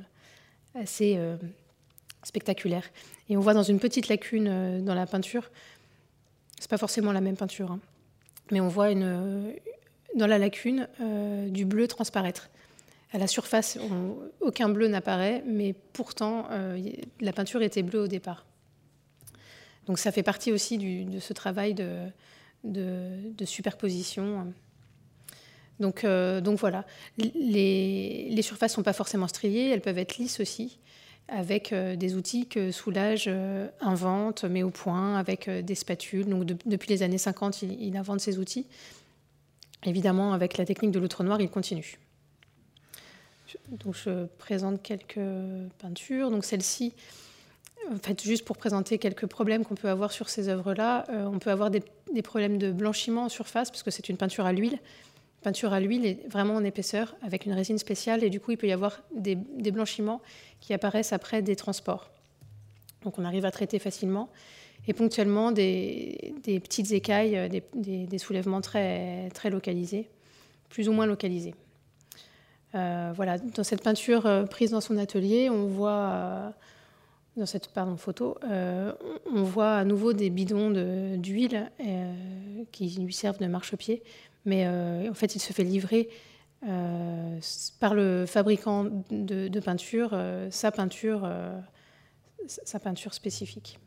spectaculaire. Et on voit dans une petite lacune dans la peinture, c'est pas forcément la même peinture, hein, mais on voit dans la lacune du bleu transparaître. À la surface, aucun bleu n'apparaît, mais pourtant, la peinture était bleue au départ. Donc ça fait partie aussi de ce travail de superposition. Donc voilà, les surfaces ne sont pas forcément striées, elles peuvent être lisses aussi, avec des outils que Soulages invente, met au point, avec des spatules. Donc depuis les années 50, il invente ces outils. Évidemment, avec la technique de l'outre-noir, il continue. Donc, je présente quelques peintures. Donc, celle-ci, en fait, juste pour présenter quelques problèmes qu'on peut avoir sur ces œuvres-là, on peut avoir des problèmes de blanchiment en surface, parce que c'est une peinture à l'huile. Peinture à l'huile est vraiment en épaisseur, avec une résine spéciale, et du coup, il peut y avoir des blanchiments qui apparaissent après des transports. Donc, on arrive à traiter facilement. Et ponctuellement, des petites écailles, des soulèvements très, très localisés, plus ou moins localisés. Voilà, dans cette peinture prise dans son atelier, on voit, dans cette photo, on voit à nouveau des bidons d'huile qui lui servent de marchepied. Mais en fait, il se fait livrer par le fabricant de peinture, sa peinture spécifique.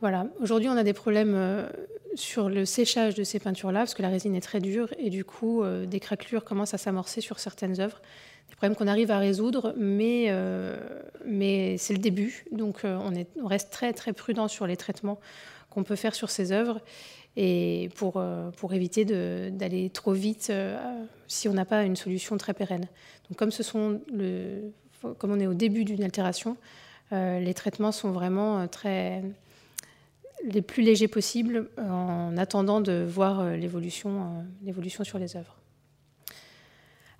Voilà. Aujourd'hui, on a des problèmes sur le séchage de ces peintures-là, parce que la résine est très dure, et du coup, des craquelures commencent à s'amorcer sur certaines œuvres. Des problèmes qu'on arrive à résoudre, mais c'est le début, donc on reste très, très prudent sur les traitements qu'on peut faire sur ces œuvres, et pour éviter d'aller trop vite si on n'a pas une solution très pérenne. Donc, comme on est au début d'une altération, les traitements sont vraiment très... les plus légers possibles en attendant de voir l'évolution sur les œuvres.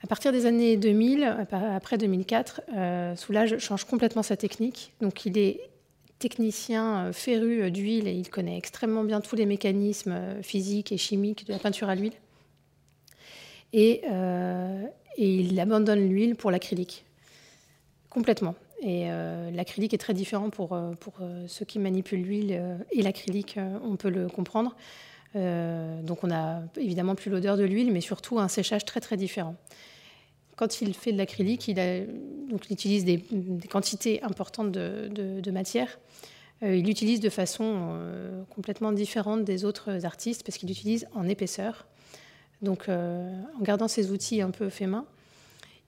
À partir des années 2000, après 2004, Soulages change complètement sa technique. Donc il est technicien féru d'huile et il connaît extrêmement bien tous les mécanismes physiques et chimiques de la peinture à l'huile. et il abandonne l'huile pour l'acrylique, complètement. Et l'acrylique est très différent pour ceux qui manipulent l'huile et l'acrylique, on peut le comprendre. Donc on n'a évidemment plus l'odeur de l'huile, mais surtout un séchage très très différent. Quand il fait de l'acrylique, il utilise des quantités importantes de matière. Il l'utilise de façon complètement différente des autres artistes, parce qu'il l'utilise en épaisseur. Donc en gardant ses outils un peu faits main,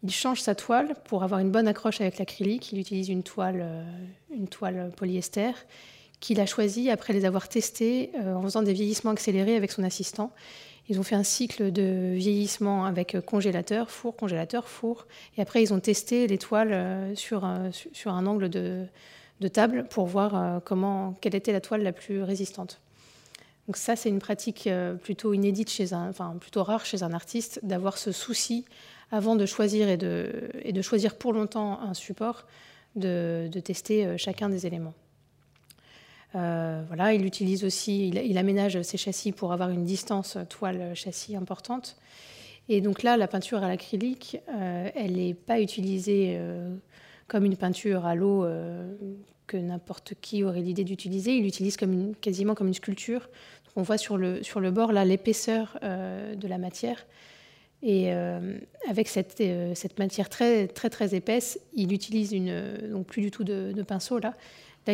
il change sa toile pour avoir une bonne accroche avec l'acrylique. Il utilise une toile polyester qu'il a choisie après les avoir testées en faisant des vieillissements accélérés avec son assistant. Ils ont fait un cycle de vieillissement avec congélateur, four. Et après, ils ont testé les toiles sur un angle de table pour voir quelle était la toile la plus résistante. Donc ça, c'est une pratique plutôt inédite plutôt rare chez un artiste, d'avoir ce souci avant de choisir et de choisir pour longtemps un support, de tester chacun des éléments. Voilà, il utilise aussi, il aménage ses châssis pour avoir une distance toile-châssis importante. Et donc là, la peinture à l'acrylique, elle n'est pas utilisée comme une peinture à l'eau que n'importe qui aurait l'idée d'utiliser. Il l'utilise quasiment comme une sculpture. Donc on voit sur le bord là l'épaisseur de la matière. Et avec cette matière très, très, très épaisse, il utilise donc plus du tout de pinceau. Là,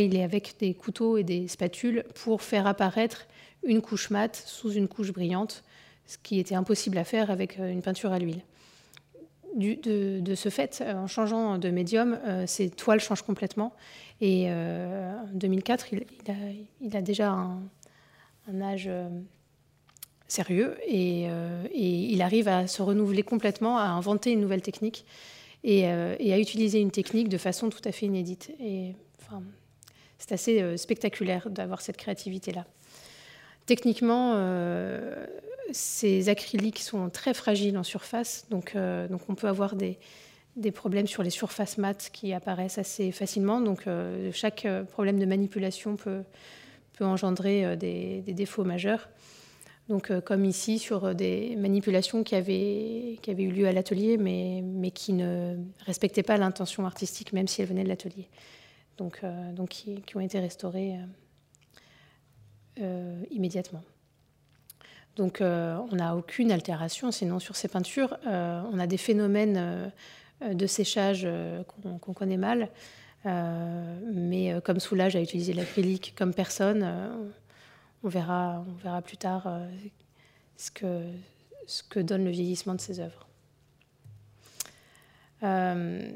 il est avec des couteaux et des spatules pour faire apparaître une couche mate sous une couche brillante, ce qui était impossible à faire avec une peinture à l'huile. De ce fait, en changeant de médium, ses toiles changent complètement. Et en 2004, il a déjà un âge... sérieux, et il arrive à se renouveler complètement, à inventer une nouvelle technique et à utiliser une technique de façon tout à fait inédite. Et, enfin, c'est assez spectaculaire d'avoir cette créativité-là. Techniquement, ces acryliques sont très fragiles en surface, donc on peut avoir des problèmes sur les surfaces mates qui apparaissent assez facilement. Donc chaque problème de manipulation peut engendrer des défauts majeurs. Donc, comme ici, sur des manipulations qui avaient eu lieu à l'atelier, mais qui ne respectaient pas l'intention artistique, même si elles venaient de l'atelier. Donc qui ont été restaurées immédiatement. Donc, on n'a aucune altération, sinon sur ces peintures, on a des phénomènes de séchage qu'on connaît mal, mais comme Soulages a utilisé l'acrylique, comme personne... On verra plus tard ce que donne le vieillissement de ces œuvres. Je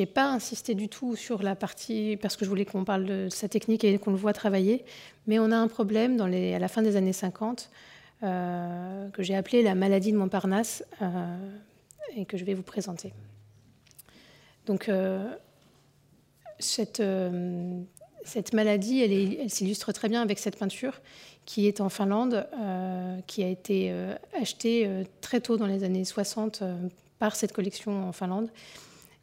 n'ai pas insisté du tout sur la partie, parce que je voulais qu'on parle de sa technique et qu'on le voit travailler, mais on a un problème à la fin des années 50 que j'ai appelé la maladie de Montparnasse et que je vais vous présenter. Donc, cette maladie, elle s'illustre très bien avec cette peinture qui est en Finlande, qui a été achetée très tôt dans les années 60 par cette collection en Finlande.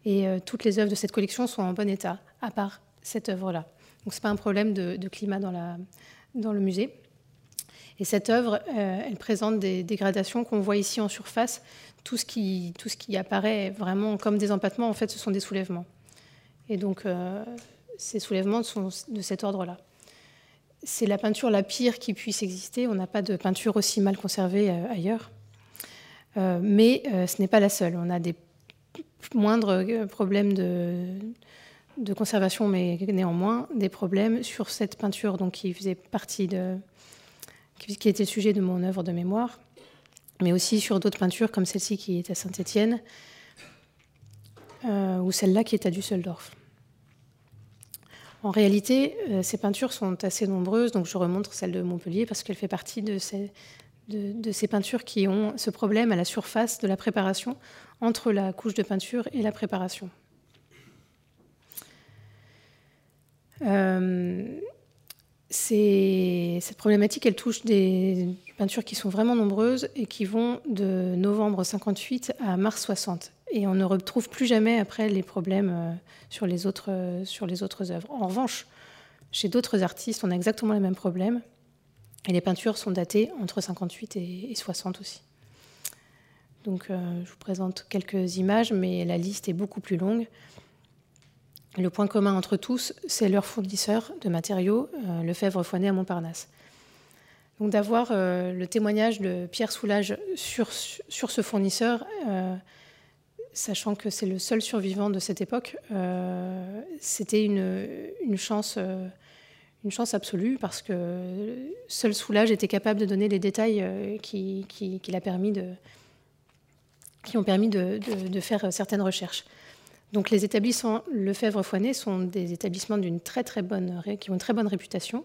Et toutes les œuvres de cette collection sont en bon état, à part cette œuvre-là. Donc ce n'est pas un problème de climat dans le musée. Et cette œuvre, elle présente des dégradations qu'on voit ici en surface. Tout ce qui apparaît vraiment comme des empâtements, en fait, ce sont des soulèvements. Et donc... ces soulèvements sont de cet ordre-là. C'est la peinture la pire qui puisse exister. On n'a pas de peinture aussi mal conservée ailleurs. Mais ce n'est pas la seule. On a des moindres problèmes de conservation, mais néanmoins des problèmes sur cette peinture donc, qui faisait partie qui était le sujet de mon œuvre de mémoire, mais aussi sur d'autres peintures comme celle-ci qui est à Saint-Étienne ou celle-là qui est à Düsseldorf. En réalité, ces peintures sont assez nombreuses, donc je remontre celle de Montpellier parce qu'elle fait partie de ces peintures qui ont ce problème à la surface de la préparation, entre la couche de peinture et la préparation. Cette problématique, elle touche des peintures qui sont vraiment nombreuses et qui vont de novembre 58 à mars 60. Et on ne retrouve plus jamais après les problèmes sur les autres œuvres. En revanche, chez d'autres artistes, on a exactement les mêmes problèmes. Et les peintures sont datées entre 58 et 60 aussi. Donc je vous présente quelques images, mais la liste est beaucoup plus longue. Le point commun entre tous, c'est leur fournisseur de matériaux, Lefebvre-Foinet à Montparnasse. Donc d'avoir le témoignage de Pierre Soulages sur ce fournisseur, sachant que c'est le seul survivant de cette époque, c'était une chance absolue, parce que seul Soulages était capable de donner les détails qui ont permis de faire certaines recherches. Donc les établissements Lefebvre-Foinet sont des établissements qui ont une très bonne réputation,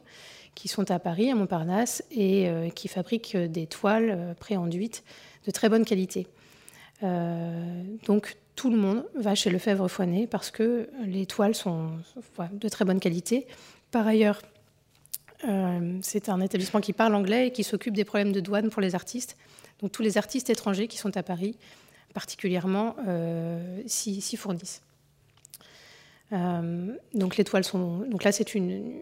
qui sont à Paris, à Montparnasse, et qui fabriquent des toiles pré-enduites de très bonne qualité. Donc tout le monde va chez Lefebvre-Foinet parce que les toiles sont de très bonne qualité. Par ailleurs, c'est un établissement qui parle anglais et qui s'occupe des problèmes de douane pour les artistes. Donc tous les artistes étrangers qui sont à Paris, particulièrement, s'y fournissent. Donc les toiles sont... Donc là, c'est une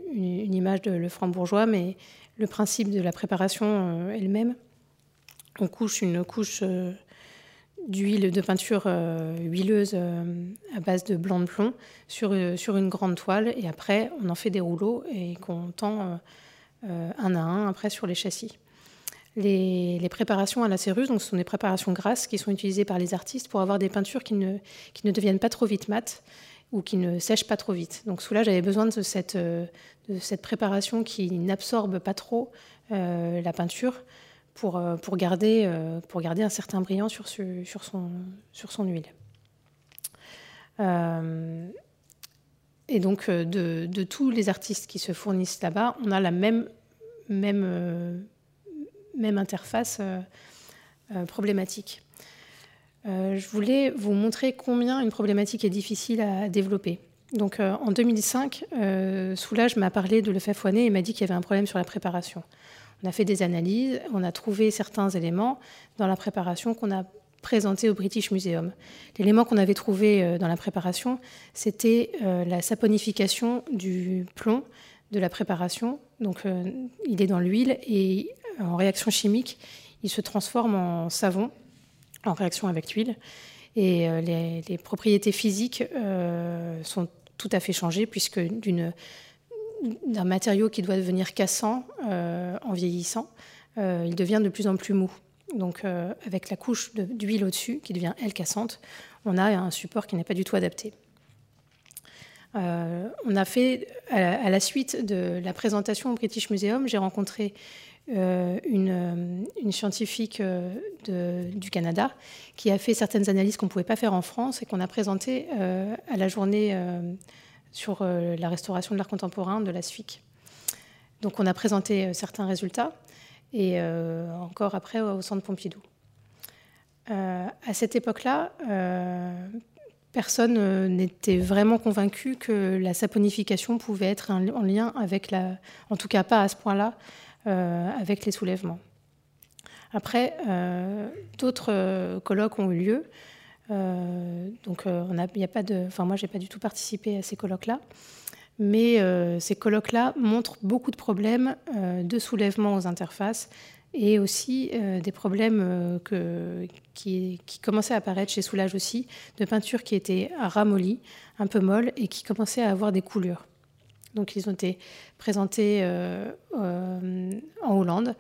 image de Lefranc-Bourgeois, mais le principe de la préparation est le même. On couche une couche d'huile, de peinture huileuse à base de blanc de plomb sur une grande toile, et après, on en fait des rouleaux et qu'on tend un à un après sur les châssis. Les préparations à la céruse, donc ce sont des préparations grasses qui sont utilisées par les artistes pour avoir des peintures qui ne deviennent pas trop vite mates ou qui ne sèchent pas trop vite. Donc Soulages avait besoin de cette préparation qui n'absorbe pas trop la peinture pour garder un certain brillant sur son huile. Et donc de tous les artistes qui se fournissent là-bas, on a la même interface problématique. Je voulais vous montrer combien une problématique est difficile à développer. Donc, en 2005, Soulages m'a parlé de Lefebvre-Foinet et m'a dit qu'il y avait un problème sur la préparation. On a fait des analyses, on a trouvé certains éléments dans la préparation qu'on a présentés au British Museum. L'élément qu'on avait trouvé dans la préparation, c'était la saponification du plomb de la préparation. Donc, il est dans l'huile et en réaction chimique, il se transforme en savon, en réaction avec l'huile. Et les propriétés physiques sont tout à fait changées, puisque d'un matériau qui doit devenir cassant en vieillissant, il devient de plus en plus mou. Donc avec la couche d'huile au-dessus, qui devient, elle, cassante, on a un support qui n'est pas du tout adapté. On a fait, à la suite de la présentation au British Museum, j'ai rencontré une scientifique du Canada qui a fait certaines analyses qu'on ne pouvait pas faire en France et qu'on a présentées à la journée sur la restauration de l'art contemporain de la SFIC. Donc on a présenté certains résultats et encore après au Centre Pompidou. À cette époque-là, personne n'était vraiment convaincu que la saponification pouvait être en lien avec en tout cas pas à ce point-là, avec les soulèvements. Après, d'autres colloques ont eu lieu. Donc, moi, j'ai pas du tout participé à ces colloques-là. Mais ces colloques-là montrent beaucoup de problèmes de soulèvement aux interfaces et aussi des problèmes qui commençaient à apparaître chez Soulages aussi, de peintures qui étaient ramollies, un peu molles, et qui commençaient à avoir des coulures. Donc, ils ont été présentés en Hollande,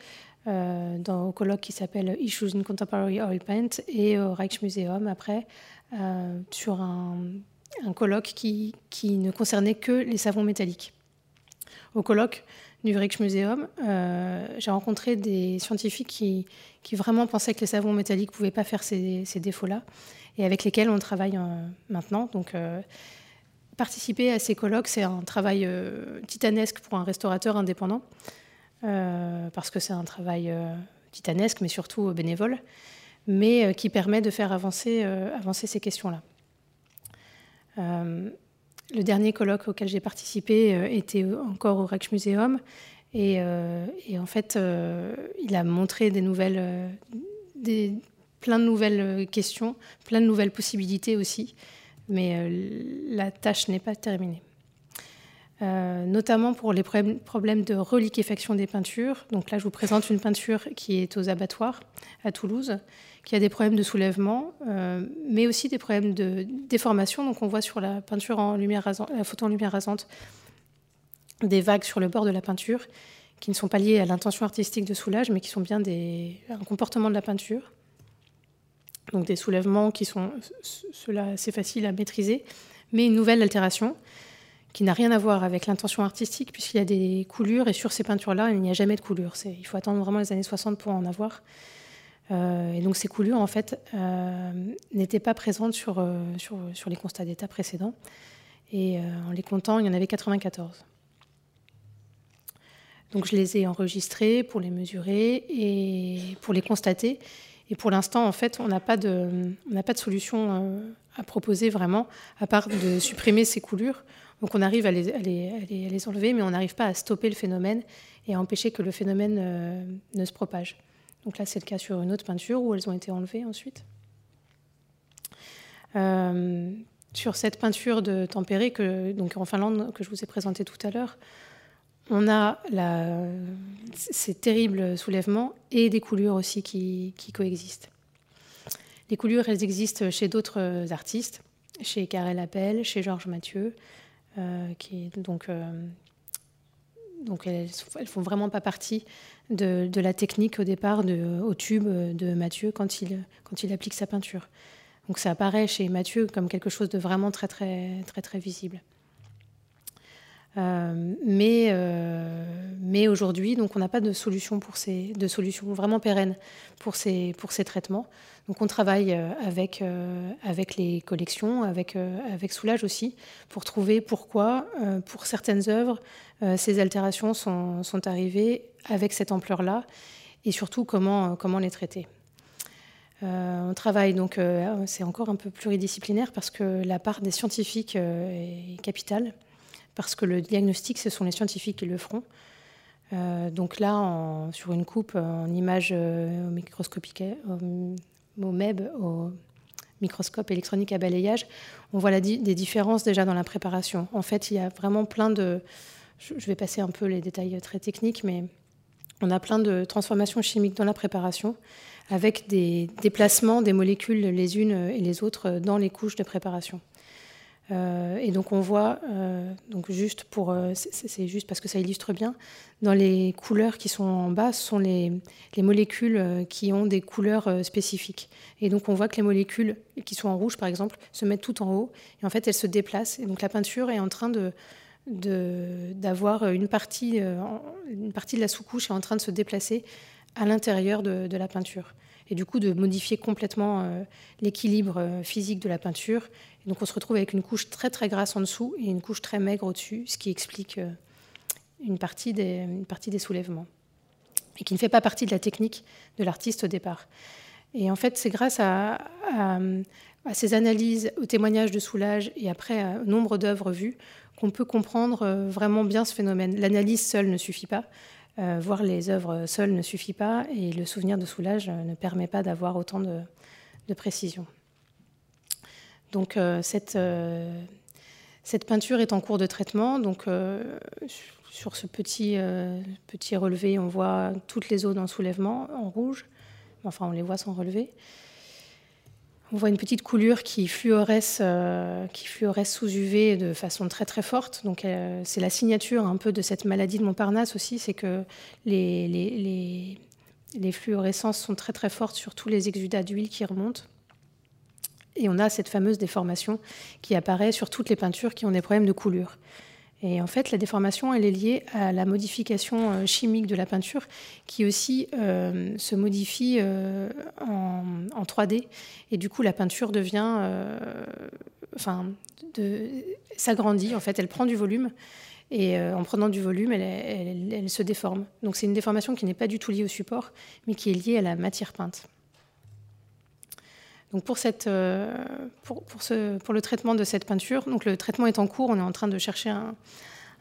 au colloque qui s'appelle Issues in Contemporary Oil Paint, et au Rijksmuseum, après, sur un colloque qui ne concernait que les savons métalliques. Au colloque du Rijksmuseum, j'ai rencontré des scientifiques qui vraiment pensaient que les savons métalliques ne pouvaient pas faire ces défauts-là, et avec lesquels on travaille maintenant. Donc, participer à ces colloques, c'est un travail titanesque pour un restaurateur indépendant, parce que c'est un travail titanesque, mais surtout bénévole, mais qui permet de faire avancer ces questions-là. Le dernier colloque auquel j'ai participé était encore au Rijksmuseum, et en fait, il a montré plein de nouvelles questions, plein de nouvelles possibilités aussi, mais la tâche n'est pas terminée. notamment pour les problèmes de reliquéfaction des peintures. Donc là, je vous présente une peinture qui est aux abattoirs à Toulouse, qui a des problèmes de soulèvement, mais aussi des problèmes de déformation. Donc on voit sur la peinture en lumière rasante, la photo en lumière rasante, des vagues sur le bord de la peinture qui ne sont pas liées à l'intention artistique de Soulages, mais qui sont bien un comportement de la peinture. Donc des soulèvements qui sont, cela, assez facile à maîtriser, mais une nouvelle altération qui n'a rien à voir avec l'intention artistique, puisqu'il y a des coulures, et sur ces peintures-là, il n'y a jamais de coulures. Il faut attendre vraiment les années 60 pour en avoir. Et donc ces coulures, en fait, n'étaient pas présentes sur les constats d'état précédents. Et en les comptant, il y en avait 94. Donc je les ai enregistrées pour les mesurer et pour les constater. Et pour l'instant, en fait, on n'a pas de solution à proposer vraiment, à part de supprimer ces coulures. Donc on arrive à les enlever, mais on n'arrive pas à stopper le phénomène et à empêcher que le phénomène ne se propage. Donc là, c'est le cas sur une autre peinture où elles ont été enlevées ensuite. Sur cette peinture de Tempéré, donc en Finlande, que je vous ai présentée tout à l'heure, on a ces terribles soulèvements et des coulures aussi qui coexistent. Les coulures, elles existent chez d'autres artistes, chez Karel Appel, chez Georges Mathieu, donc elles ne font vraiment pas partie de la technique au départ, au tube de Mathieu quand il applique sa peinture. Donc ça apparaît chez Mathieu comme quelque chose de vraiment très, très, très, très visible. Mais aujourd'hui, donc, on n'a pas de solution vraiment pérenne pour ces traitements. Donc on travaille avec les collections, avec Soulages aussi, pour trouver pourquoi, pour certaines œuvres, ces altérations sont arrivées avec cette ampleur-là, et surtout comment les traiter. On travaille, donc c'est encore un peu pluridisciplinaire, parce que la part des scientifiques est capitale. Parce que le diagnostic, ce sont les scientifiques qui le feront. Donc là, sur une coupe, en image au microscope électronique à balayage, on voit des différences déjà dans la préparation. En fait, il y a vraiment plein de... Je vais passer un peu les détails très techniques, mais on a plein de transformations chimiques dans la préparation, avec des déplacements des molécules les unes et les autres dans les couches de préparation. Et donc on voit, c'est juste parce que ça illustre bien, dans les couleurs qui sont en bas, ce sont les molécules qui ont des couleurs spécifiques. Et donc on voit que les molécules qui sont en rouge, par exemple, se mettent tout en haut, et en fait elles se déplacent. Et donc la peinture est en train d'avoir une partie de la sous-couche est en train de se déplacer à l'intérieur de la peinture. Et du coup, de modifier complètement l'équilibre physique de la peinture. Et donc, on se retrouve avec une couche très, très grasse en dessous et une couche très maigre au-dessus, ce qui explique une partie des soulèvements et qui ne fait pas partie de la technique de l'artiste au départ. Et en fait, c'est grâce à ces analyses, aux témoignages de Soulages et après au nombre d'œuvres vues qu'on peut comprendre vraiment bien ce phénomène. L'analyse seule ne suffit pas. Voir les œuvres seules ne suffit pas, et le souvenir de Soulages ne permet pas d'avoir autant de précision. Donc cette peinture est en cours de traitement. Donc, sur ce petit relevé, on voit toutes les zones en soulèvement, en rouge. Enfin, on les voit sans relevé. On voit une petite coulure qui fluoresce sous UV de façon très très forte. Donc c'est la signature un peu de cette maladie de Montparnasse aussi, c'est que les fluorescences sont très très fortes sur tous les exudats d'huile qui remontent. Et on a cette fameuse déformation qui apparaît sur toutes les peintures qui ont des problèmes de coulure. Et en fait, la déformation, elle est liée à la modification chimique de la peinture, qui aussi se modifie en 3D. Et du coup, la peinture devient, s'agrandit. En fait, elle prend du volume. Et en prenant du volume, elle se déforme. Donc, c'est une déformation qui n'est pas du tout liée au support, mais qui est liée à la matière peinte. Donc pour le traitement de cette peinture, donc le traitement est en cours, on est en train de chercher un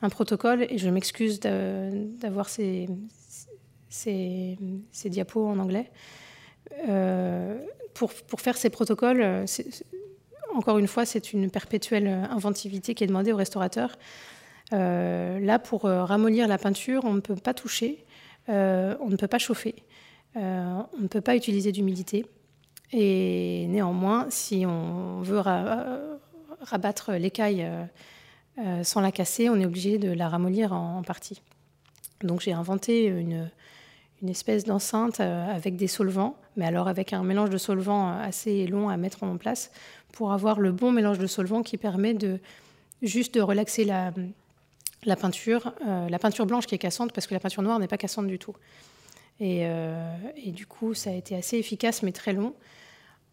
protocole, et je m'excuse d'avoir ces diapos en anglais. Pour faire ces protocoles, encore une fois, c'est une perpétuelle inventivité qui est demandée aux restaurateurs. Là, pour ramollir la peinture, on ne peut pas toucher, on ne peut pas chauffer, on ne peut pas utiliser d'humidité. Et néanmoins, si on veut rabattre l'écaille sans la casser, on est obligé de la ramollir en partie. Donc j'ai inventé une espèce d'enceinte avec des solvants, mais alors avec un mélange de solvants assez long à mettre en place pour avoir le bon mélange de solvants qui permet de relaxer la peinture blanche qui est cassante, parce que la peinture noire n'est pas cassante du tout. Et du coup, ça a été assez efficace, mais très long.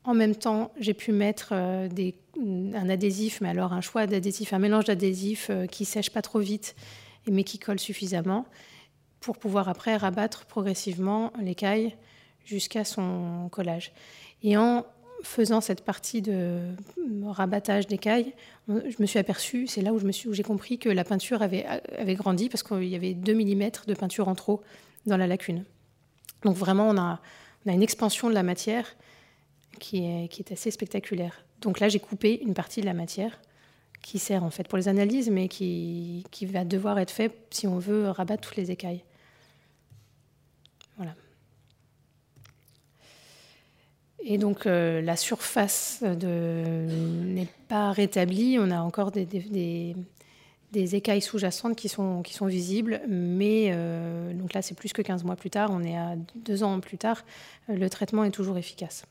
En même temps, j'ai pu mettre un adhésif, mais alors un choix d'adhésif, un mélange d'adhésif qui sèche pas trop vite, mais qui colle suffisamment pour pouvoir après rabattre progressivement l'écaille jusqu'à son collage. Et en faisant cette partie de rabattage d'écailles, je me suis aperçue, c'est là où j'ai compris que la peinture avait grandi, parce qu'il y avait 2 mm de peinture en trop dans la lacune. Donc vraiment, on a une expansion de la matière qui est assez spectaculaire. Donc là, j'ai coupé une partie de la matière qui sert en fait pour les analyses, mais qui va devoir être fait si on veut rabattre toutes les écailles. Voilà. Et donc la surface n'est pas rétablie, on a encore des écailles sous-jacentes qui sont visibles, mais donc là c'est plus que 15 mois plus tard, on est à 2 ans plus tard, le traitement est toujours efficace.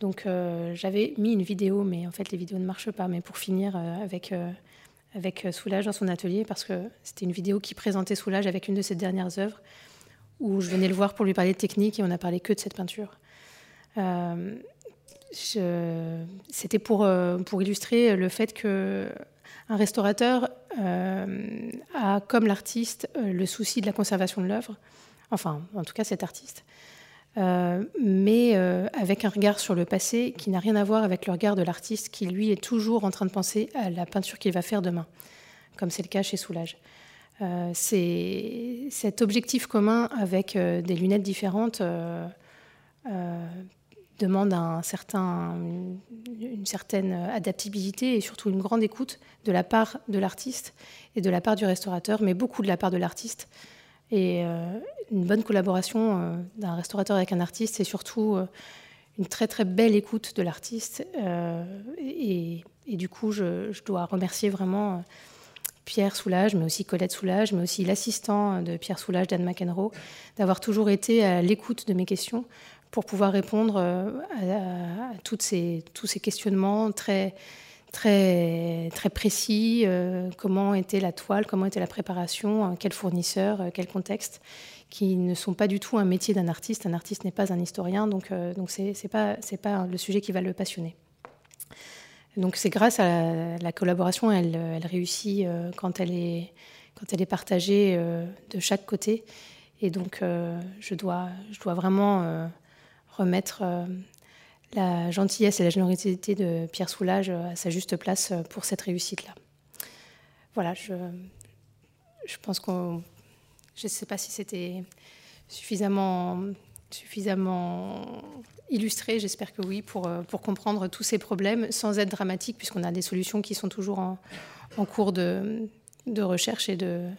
Donc j'avais mis une vidéo, mais en fait les vidéos ne marchent pas, mais pour finir avec Soulages dans son atelier, parce que c'était une vidéo qui présentait Soulages avec une de ses dernières œuvres, où je venais le voir pour lui parler de technique et on n'a parlé que de cette peinture. C'était pour illustrer le fait que un restaurateur a, comme l'artiste, le souci de la conservation de l'œuvre, enfin en tout cas cet artiste, mais avec un regard sur le passé qui n'a rien à voir avec le regard de l'artiste qui, lui, est toujours en train de penser à la peinture qu'il va faire demain, comme c'est le cas chez Soulages. C'est cet objectif commun avec des lunettes différentes demande une certaine adaptabilité et surtout une grande écoute de la part de l'artiste et de la part du restaurateur, mais beaucoup de la part de l'artiste. Et une bonne collaboration d'un restaurateur avec un artiste, et surtout une très très belle écoute de l'artiste. Et du coup, je dois remercier vraiment Pierre Soulages, mais aussi Colette Soulages, mais aussi l'assistant de Pierre Soulages, Dan McEnroe, d'avoir toujours été à l'écoute de mes questions pour pouvoir répondre à tous ces questionnements très, très, très précis. Comment était la toile, comment était la préparation, quel fournisseur, quel contexte, qui ne sont pas du tout un métier d'un artiste. Un artiste n'est pas un historien, donc c'est pas le sujet qui va le passionner. Donc c'est grâce à la collaboration, elle réussit quand elle est partagée de chaque côté. Et donc je dois vraiment remettre la gentillesse et la générosité de Pierre Soulages à sa juste place pour cette réussite-là. Voilà, je pense qu'on... Je ne sais pas si c'était suffisamment illustré, j'espère que oui, pour comprendre tous ces problèmes sans être dramatique, puisqu'on a des solutions qui sont toujours en cours de recherche et de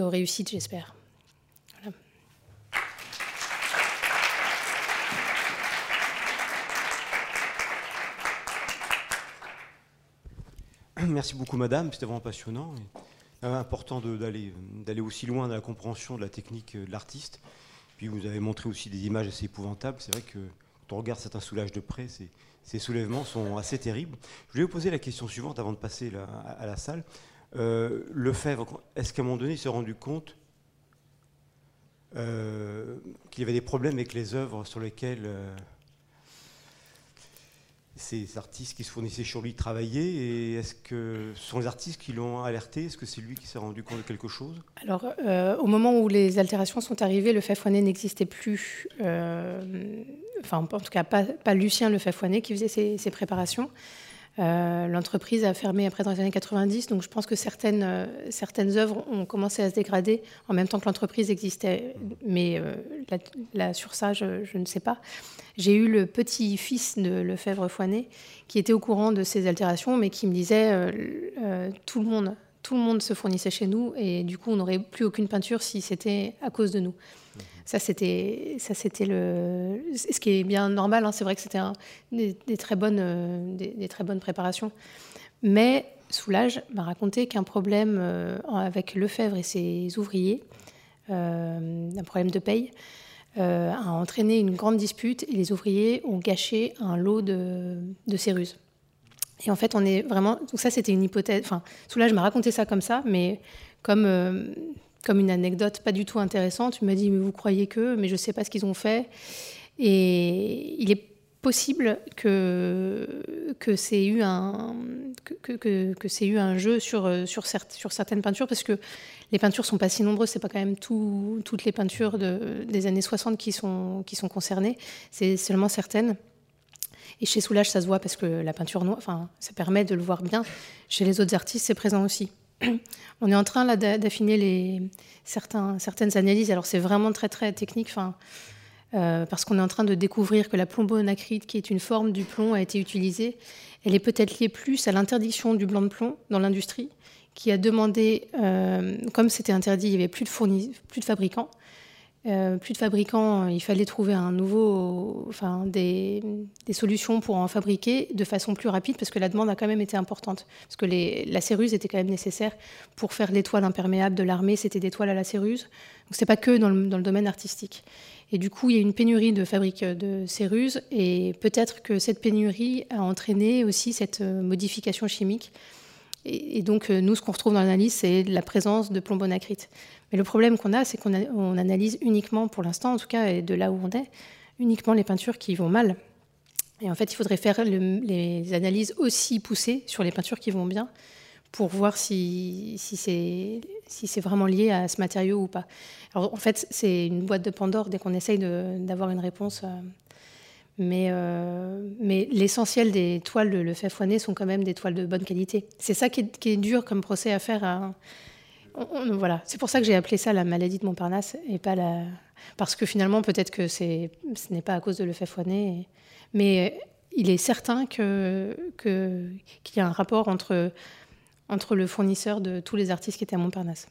réussite, j'espère. Merci beaucoup, madame. C'était vraiment passionnant. Important d'aller aussi loin dans la compréhension de la technique de l'artiste. Puis vous avez montré aussi des images assez épouvantables. C'est vrai que quand on regarde certains Soulages de près, ces soulèvements sont assez terribles. Je voulais vous poser la question suivante avant de passer à la salle. Lefebvre, est-ce qu'à un moment donné, il s'est rendu compte qu'il y avait des problèmes avec les œuvres sur lesquelles... Ces artistes qui se fournissaient sur lui travaillaient, et est-ce que ce sont les artistes qui l'ont alerté? Est-ce que c'est lui qui s'est rendu compte de quelque chose? Alors, au moment où les altérations sont arrivées, Lefebvre-Oinet n'existait plus. Enfin, en tout cas, pas Lucien Lefebvre-Oinet qui faisait ses préparations. L'entreprise a fermé après dans les années 90, donc je pense que certaines œuvres ont commencé à se dégrader en même temps que l'entreprise existait. Mais sur ça, je ne sais pas. J'ai eu le petit-fils de Lefebvre-Foinet qui était au courant de ces altérations, mais qui me disait tout le monde se fournissait chez nous et du coup, on n'aurait plus aucune peinture si c'était à cause de nous. Ça, c'était ce qui est bien normal, hein. C'est vrai que c'était des très bonnes préparations. Mais Soulages m'a raconté qu'un problème avec Lefebvre et ses ouvriers, un problème de paye, a entraîné une grande dispute et les ouvriers ont gâché un lot de céruses. Et en fait, on est vraiment... Donc ça, c'était une hypothèse... Enfin, Soulages m'a raconté ça comme ça, mais comme une anecdote pas du tout intéressante. Il m'a dit, mais vous croyez que... Mais je ne sais pas ce qu'ils ont fait. Et il est possible que c'est eu un jeu sur certaines peintures, parce que les peintures ne sont pas si nombreuses. Ce n'est pas quand même toutes les peintures des années 60 qui sont concernées. C'est seulement certaines. Et chez Soulages, ça se voit parce que la peinture noire, enfin, ça permet de le voir bien. Chez les autres artistes, c'est présent aussi. On est en train là d'affiner certaines analyses. Alors c'est vraiment très très technique, enfin, parce qu'on est en train de découvrir que la plombonacrite, qui est une forme du plomb, a été utilisée. Elle est peut-être liée plus à l'interdiction du blanc de plomb dans l'industrie, qui a demandé, comme c'était interdit, il n'y avait plus de fabricants. Il fallait trouver des solutions pour en fabriquer de façon plus rapide, parce que la demande a quand même été importante, parce que la céruse était quand même nécessaire pour faire les toiles imperméables de l'armée. C'était des toiles à la céruse, donc c'est pas que dans le domaine artistique. Et du coup, il y a une pénurie de fabrique de céruse, et peut-être que cette pénurie a entraîné aussi cette modification chimique. Et donc, nous, ce qu'on retrouve dans l'analyse, c'est la présence de plombonacrite. Mais le problème qu'on a, c'est qu'on analyse uniquement, pour l'instant en tout cas, et de là où on est, uniquement les peintures qui vont mal. Et en fait, il faudrait faire les analyses aussi poussées sur les peintures qui vont bien, pour voir si c'est vraiment lié à ce matériau ou pas. Alors, en fait, c'est une boîte de Pandore dès qu'on essaye d'avoir une réponse... Mais l'essentiel des toiles de Lefebvre-Foinet sont quand même des toiles de bonne qualité. C'est ça qui est dur comme procès à faire. Voilà. C'est pour ça que j'ai appelé ça la maladie de Montparnasse, et pas la... parce que finalement, peut-être que ce n'est pas à cause de Lefebvre-Foinet. Mais il est certain qu'il y a un rapport entre le fournisseur de tous les artistes qui étaient à Montparnasse.